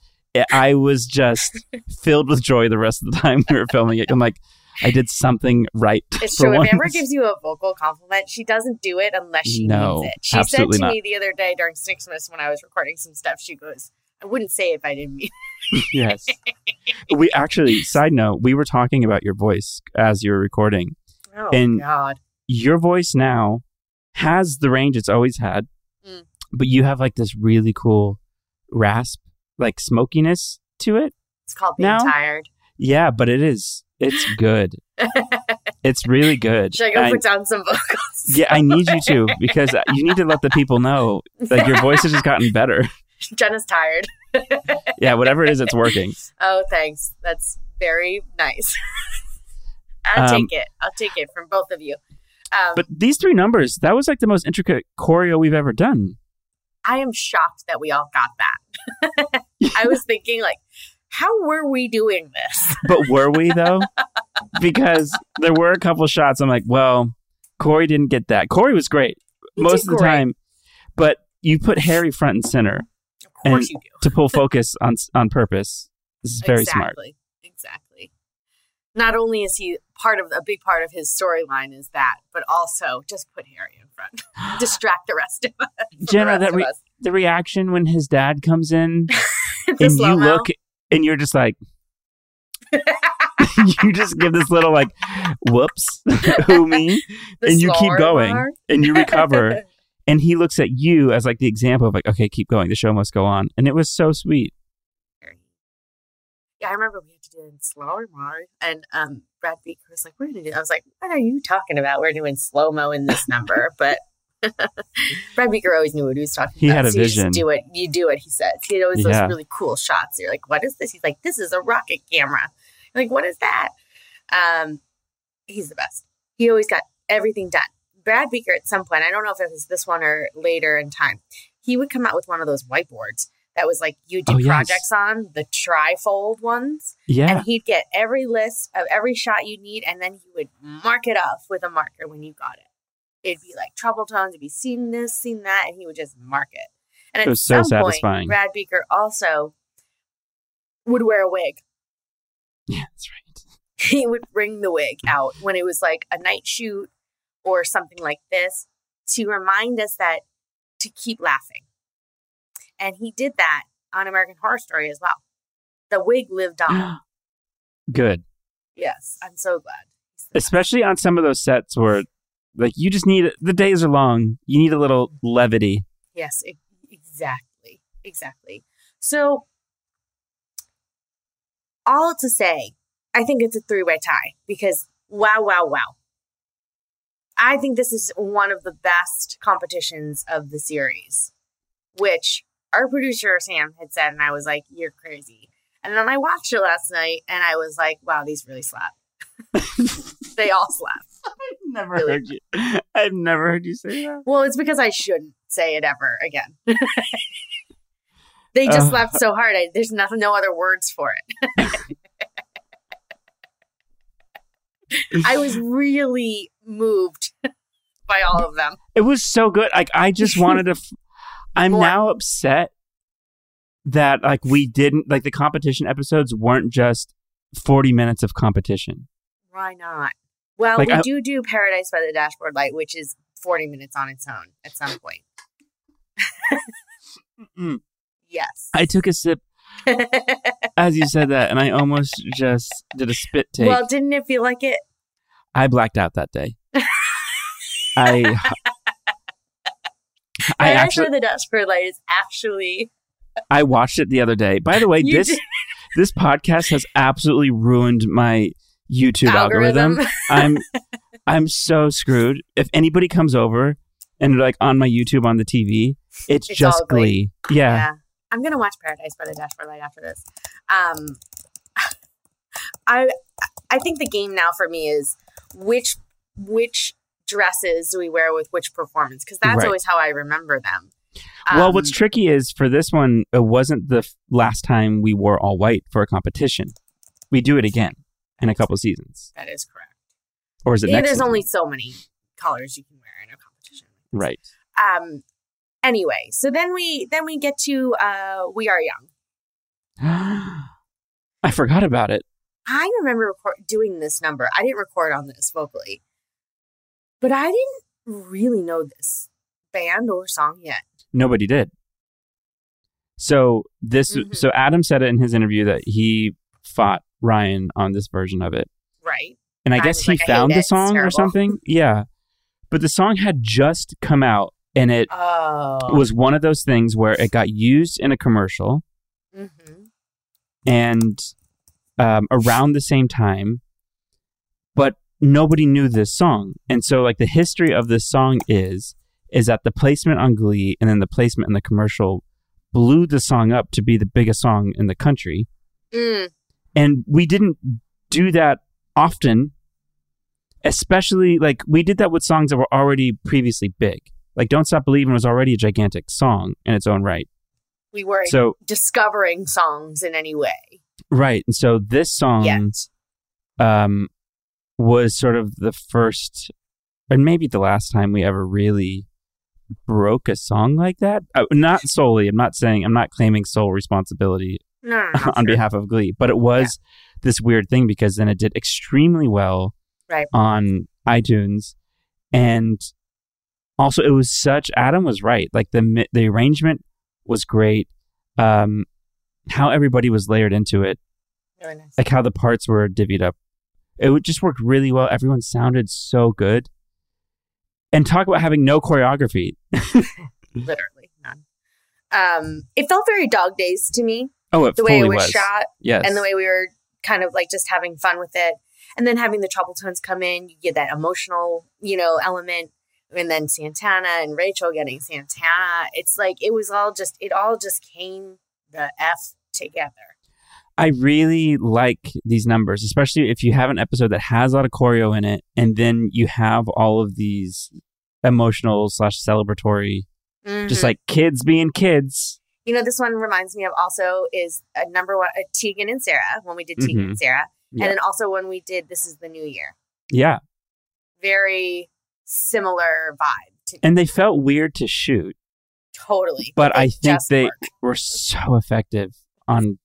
I was just filled with joy the rest of the time we were filming it. I'm like... I did something right. It's true. Once. If Amber gives you a vocal compliment, she doesn't do it unless she no, needs it. She said to not. me the other day during Snixmas when I was recording some stuff, she goes, I wouldn't say if I didn't mean it. Yes. We actually, side note, we were talking about your voice as you were recording. Oh, and God. Your voice now has the range it's always had, mm. but you have like this really cool rasp, like smokiness to it. It's called being now. tired. Yeah, but it is. It's good. It's really good. Should I go I, put down some vocals? Yeah, I need you to, because you need to let the people know that your voice has just gotten better. Jenna's tired. Yeah, whatever it is, it's working. Oh, thanks. That's very nice. I'll um, take it. I'll take it from both of you. Um, but these three numbers, that was like the most intricate choreo we've ever done. I am shocked that we all got that. I was thinking like, how were we doing this? But were we though? Because there were a couple shots. I'm like, well, Corey didn't get that. Corey was great he most of the great. time. But you put Harry front and center. Of course and you do. To pull focus on on purpose. This is very exactly. smart. Exactly. Not only is he part of a big part of his storyline is that, but also just put Harry in front. Distract the rest of us. Jenna, that re- us. the reaction when his dad comes in and you look and you're just like you just give this little like whoops, who me? And you keep going bar. And you recover. And he looks at you as like the example of like, okay, keep going. The show must go on. And it was so sweet. Yeah, I remember we had to do it in slow-mo. And um, Brad Beaker was like, we're going to do it. I was like, what are you talking about? We're doing slow-mo in this number. But Brad Beaker always knew what he was talking he about. He had a so vision. You do it. You do it, he says. He had always yeah. those really cool shots. You're like, what is this? He's like, this is a rocket camera. I'm like, what is that? Um, he's the best. He always got everything done. Brad Beaker at some point, I don't know if it was this one or later in time, he would come out with one of those whiteboards that was like you do oh, yes. projects on, the trifold ones. Yeah. And he'd get every list of every shot you need, and then he would mark it off with a marker when you got it. It'd be like trouble tones, it'd be seen this, seen that, and he would just mark it. And it was so satisfying. Point, Brad Beaker also would wear a wig. Yeah, that's right. He would bring the wig out when it was like a night shoot or something like this to remind us that to keep laughing. And he did that on American Horror Story as well. The wig lived on. Good. Yes. I'm so glad. Especially on some of those sets where like you just need, the days are long. You need a little levity. Yes, it, exactly. Exactly. So all to say, I think it's a three-way tie because wow, wow, wow. I think this is one of the best competitions of the series, which our producer, Sam, had said, and I was like, you're crazy. And then I watched it last night, and I was like, wow, these really slap. They all slap. I've never really. heard you. I've never heard you say that. Well, it's because I shouldn't say it ever again. They just uh, slapped so hard. I, there's nothing, no other words for it. I was really moved by all of them. It was so good. Like I just wanted to. F- I'm More. now upset that like we didn't like the competition episodes weren't just forty minutes of competition. Why not? Well, like, we I, do do Paradise by the Dashboard Light, which is forty minutes on its own at some point. Yes. I took a sip. As you said that, and I almost just did a spit take. Well, didn't it feel like it? I blacked out that day. I I actually the Dashboard Light is actually. I watched it the other day. By the way, you this did. this podcast has absolutely ruined my YouTube algorithm. algorithm. I'm I'm so screwed. If anybody comes over and like on my YouTube on the T V, it's, it's just Glee. Glee. Yeah. yeah. I'm gonna watch Paradise by the Dashboard Light after this. Um, I I think the game now for me is which which dresses do we wear with which performance, because that's right. always how I remember them. Um, well, what's tricky is for this one, it wasn't the f- last time we wore all white for a competition. We do it again in a couple seasons. That is correct. Or is it? Yeah, next there's season? Only so many colors you can wear in a competition. Right. Um. Anyway, so then we then we get to uh, We Are Young. I forgot about it. I remember record- doing this number. I didn't record on this vocally. But I didn't really know this band or song yet. Nobody did. So this, mm-hmm. so Adam said it in his interview that he fought Ryan on this version of it. Right. And I Ryan guess he like, found the song or something. Yeah. But the song had just come out and it oh. was one of those things where it got used in a commercial mm-hmm. and um, around the same time, but nobody knew this song. And so like the history of this song is, is that the placement on Glee and then the placement in the commercial blew the song up to be the biggest song in the country. Mm. And we didn't do that often, especially like we did that with songs that were already previously big. Like Don't Stop Believin' was already a gigantic song in its own right. We weren't so, discovering songs in any way. Right. And so this song yes. um, was sort of the first and maybe the last time we ever really broke a song like that. Uh, not solely. I'm not saying, I'm not claiming sole responsibility no, on sure. behalf of Glee, but it was yeah. this weird thing because then it did extremely well right. on iTunes. And also it was such, Adam was right. Like the, the arrangement was great. Um, how everybody was layered into it. Very nice. Like how the parts were divvied up. It would just worked really well. Everyone sounded so good. And talk about having no choreography. Literally none. Um, it felt very Dog Days to me. Oh, it the way it was, was shot. Yes. And the way we were kind of like just having fun with it. And then having the treble tones come in, you get that emotional, you know, element. And then Santana and Rachel getting Santana. It's like, it was all just, it all just came the F together. I really like these numbers, especially if you have an episode that has a lot of choreo in it, and then you have all of these emotional slash celebratory, mm-hmm. just like kids being kids. You know, this one reminds me of also is a number one, a Tegan and Sara, when we did Tegan mm-hmm. and Sara, yeah. and then also when we did This Is the New Year. Yeah. Very similar vibe. To and they felt weird to shoot. Totally. But it I think they worked. Were so effective on...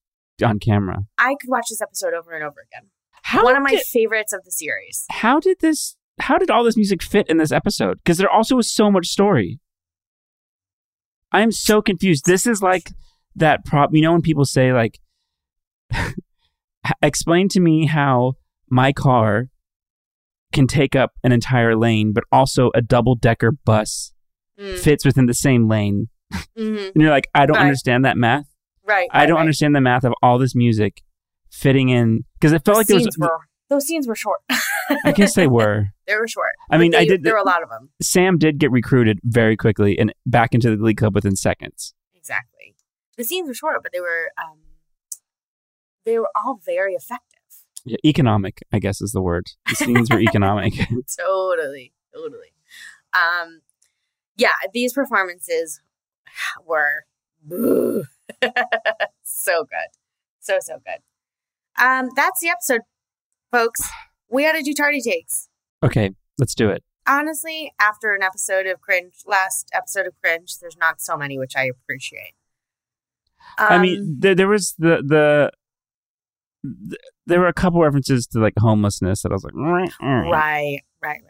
on camera. I could watch this episode over and over again. How One of my did, favorites of the series. How did this, how did all this music fit in this episode? Because there also was so much story. I'm so confused. This is like that prop, you know, when people say like, explain to me how my car can take up an entire lane, but also a double decker bus mm. fits within the same lane. Mm-hmm. And you're like, I don't Bye. understand that math. Right. I don't right. understand the math of all this music fitting in because it felt those like there was, were, those scenes were short. I guess they were. They were short. I mean, they, I did. There were a lot of them. Sam did get recruited very quickly and back into the Glee Club within seconds. Exactly. The scenes were short, but they were um, they were all very effective. Yeah, economic, I guess, is the word. The scenes were economic. Totally, totally. Um, yeah, these performances were. Ugh, so good. So, so good. Um, that's the episode, folks. We got to do tardy takes. Okay, let's do it. Honestly, after an episode of Cringe, last episode of Cringe, there's not so many, which I appreciate. Um, I mean, there, there was the, the, the, there were a couple references to like homelessness that I was like, right, right, right.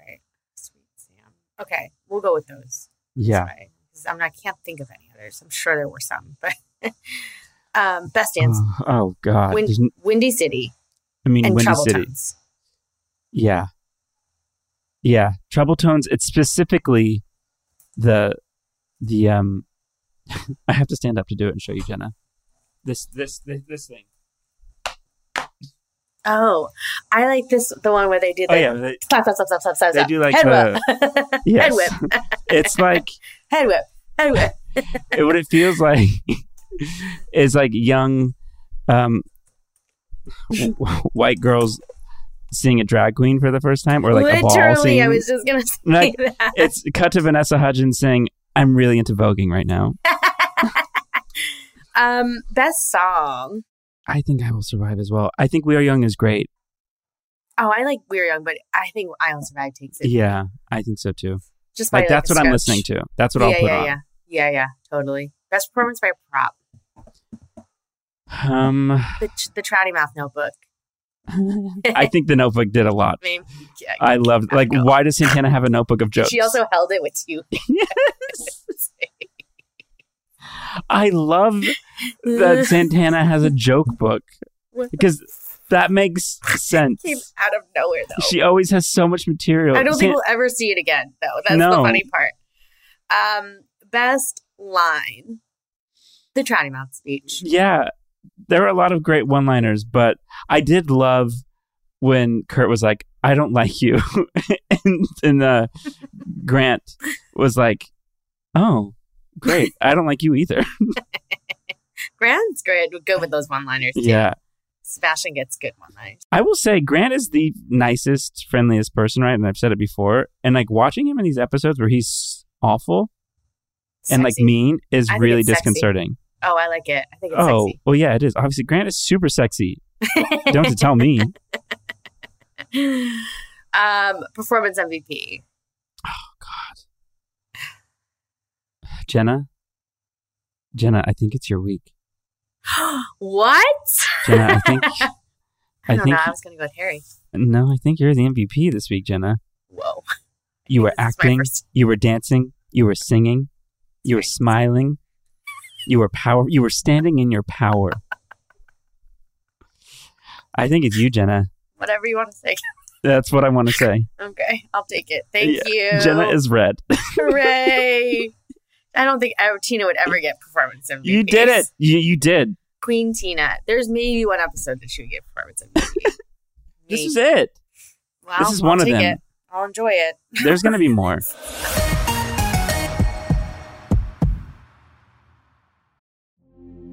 Sweet Sam. Okay, we'll go with those. Yeah. Right. I'm not, I can't think of any others. I'm sure there were some, but um, best dance. Oh, oh God. Win- n- Windy City. I mean, and Windy Trouble City. Tones. Yeah. Yeah. Trouble Tones. It's specifically the, the, um, I have to stand up to do it and show you, Jenna. This, this, this, this thing. Oh, I like this. The one where they do the oh, yeah, they, stop, stop, stop, stop, stop, stop. They do like head the, whip. Yes. Head whip. It's like head whip. Head whip. It, what it feels like is like young um, white girls seeing a drag queen for the first time, or like literally, a ball scene. I was just gonna say like, that. It's cut to Vanessa Hudgens saying, "I'm really into voguing right now." um, best song. I think I Will Survive as well. I think We Are Young is great. Oh, I like We Are Young, but I think I Will Survive takes it. Yeah, I think so too. Just by like, like that's what I'm listening to. That's what yeah, I'll put yeah, on. Yeah, yeah, yeah, yeah, totally. Best performance by prop. Um, the the Trouty Mouth Notebook. I think the Notebook did a lot. I, mean, yeah, I, I loved like know. Why does Santana have a notebook of jokes? She also held it with you. Yes. I love that Santana has a joke book because that makes sense. It came out of nowhere, though. She always has so much material. I don't San- think we'll ever see it again, though. That's no. the funny part. Um, best line. The Trotty Mouth speech. Yeah. There are a lot of great one-liners, but I did love when Kurt was like, I don't like you. and and uh, Grant was like, oh, great. I don't like you either. Grant's great. We'll go with those one-liners, too. Yeah. Sebastian gets good one-liners. I will say Grant is the nicest, friendliest person, right? And I've said it before. And like watching him in these episodes where he's awful sexy. and like mean is I really disconcerting. Sexy. Oh, I like it. I think it's oh, sexy. Oh, well, yeah, it is. Obviously, Grant is super sexy. Don't have to tell me. Um, performance M V P. Oh, God. Jenna? Jenna, I think it's your week. What? Jenna, I think... I don't I think, know. I was going to go with Harry. No, I think you're the M V P this week, Jenna. Whoa. You were acting. First... You were dancing. You were singing. You were smiling. You were power. You were standing in your power. I think it's you, Jenna. Whatever you want to say. That's what I want to say. Okay, I'll take it. Thank yeah. you. Jenna is red. Hooray! I don't think Tina would ever get performance M V P. You did it. You you did. Queen Tina. There's maybe one episode that she would get performance M V P. This is it. Well, this is I'll one take of them. It. I'll enjoy it. There's going to be more.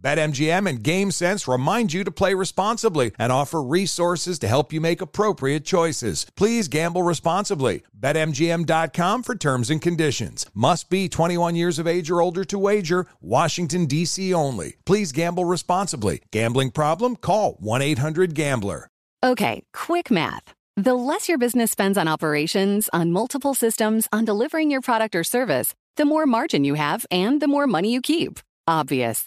BetMGM and GameSense remind you to play responsibly and offer resources to help you make appropriate choices. Please gamble responsibly. Bet M G M dot com for terms and conditions. Must be twenty-one years of age or older to wager. Washington, D C only. Please gamble responsibly. Gambling problem? Call one eight hundred gambler. Okay, quick math. The less your business spends on operations, on multiple systems, on delivering your product or service, the more margin you have and the more money you keep. Obvious.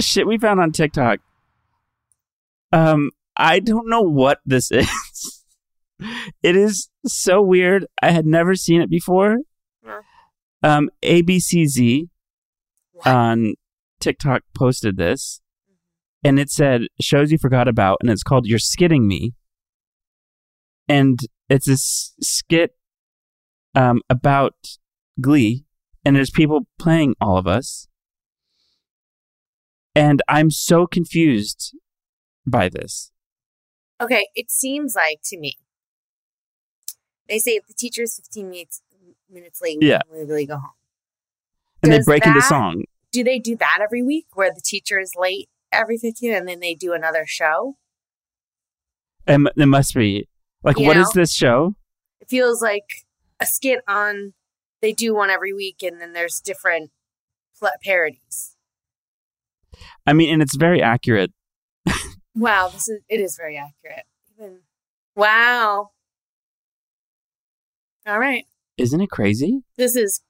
Shit we found on TikTok. Um, I don't know what this is. It is so weird. I had never seen it before. Yeah. Um, A B C Z what? on TikTok posted this, and it said, shows you forgot about, and it's called You're Skidding Me. And it's a skit um, about Glee, and there's people playing All of Us. And I'm so confused by this. Okay, it seems like to me, they say if the teacher is fifteen minutes late, yeah. we can legally go home. And Does they break that, into song. Do they do that every week where the teacher is late every fifteen and then they do another show? And it must be. Like, you what know? Is this show? It feels like a skit on, they do one every week and then there's different pl- parodies. I mean, and it's very accurate. Wow, this is it is very accurate. Even wow. All right. Isn't it crazy? This is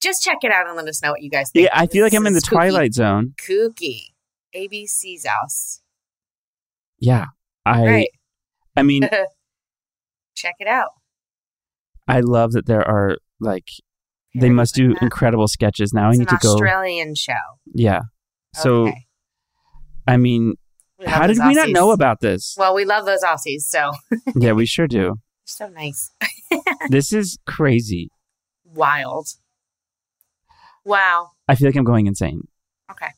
just check it out and let us know what you guys think. Yeah, I feel this like I'm in the kooky, Twilight Zone. Kooky. A B C's house. Yeah. I right. I mean check it out. I love that there are like Parodies they must do like incredible sketches now. It's I need an to Australian go Australian show. Yeah. So okay. I mean how did we not know about this? Well, we love those Aussies, so. Yeah, we sure do. They're so nice. This is crazy. Wild. Wow. I feel like I'm going insane. Okay.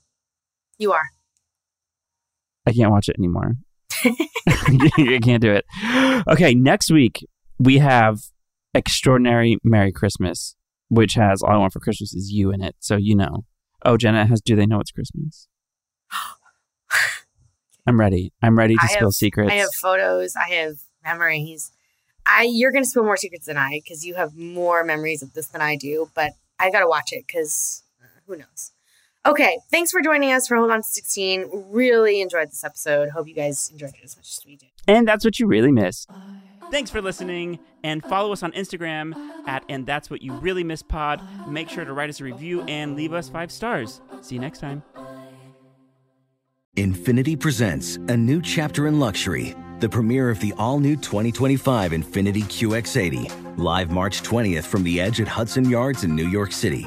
You are. I can't watch it anymore. I can't do it. Okay, next week, we have Extraordinary Merry Christmas, which has All I Want for Christmas Is You in it, so you know. Oh, Jenna has Do They Know It's Christmas? I'm ready. I'm ready to I spill have, secrets. I have photos. I have memories. I You're going to spill more secrets than I because you have more memories of this than I do. But I got to watch it because who knows? Okay. Thanks for joining us for Hold on to sixteen. Really enjoyed this episode. Hope you guys enjoyed it as much as we did. And that's what you really missed. Thanks for listening. And follow us on Instagram at And That's What You Really Miss Pod. Make sure to write us a review and leave us five stars. See you next time. Infinity presents a new chapter in luxury, the premiere of the all-new twenty twenty-five Infinity Q X eighty, live March twentieth from the Edge at Hudson Yards in New York City,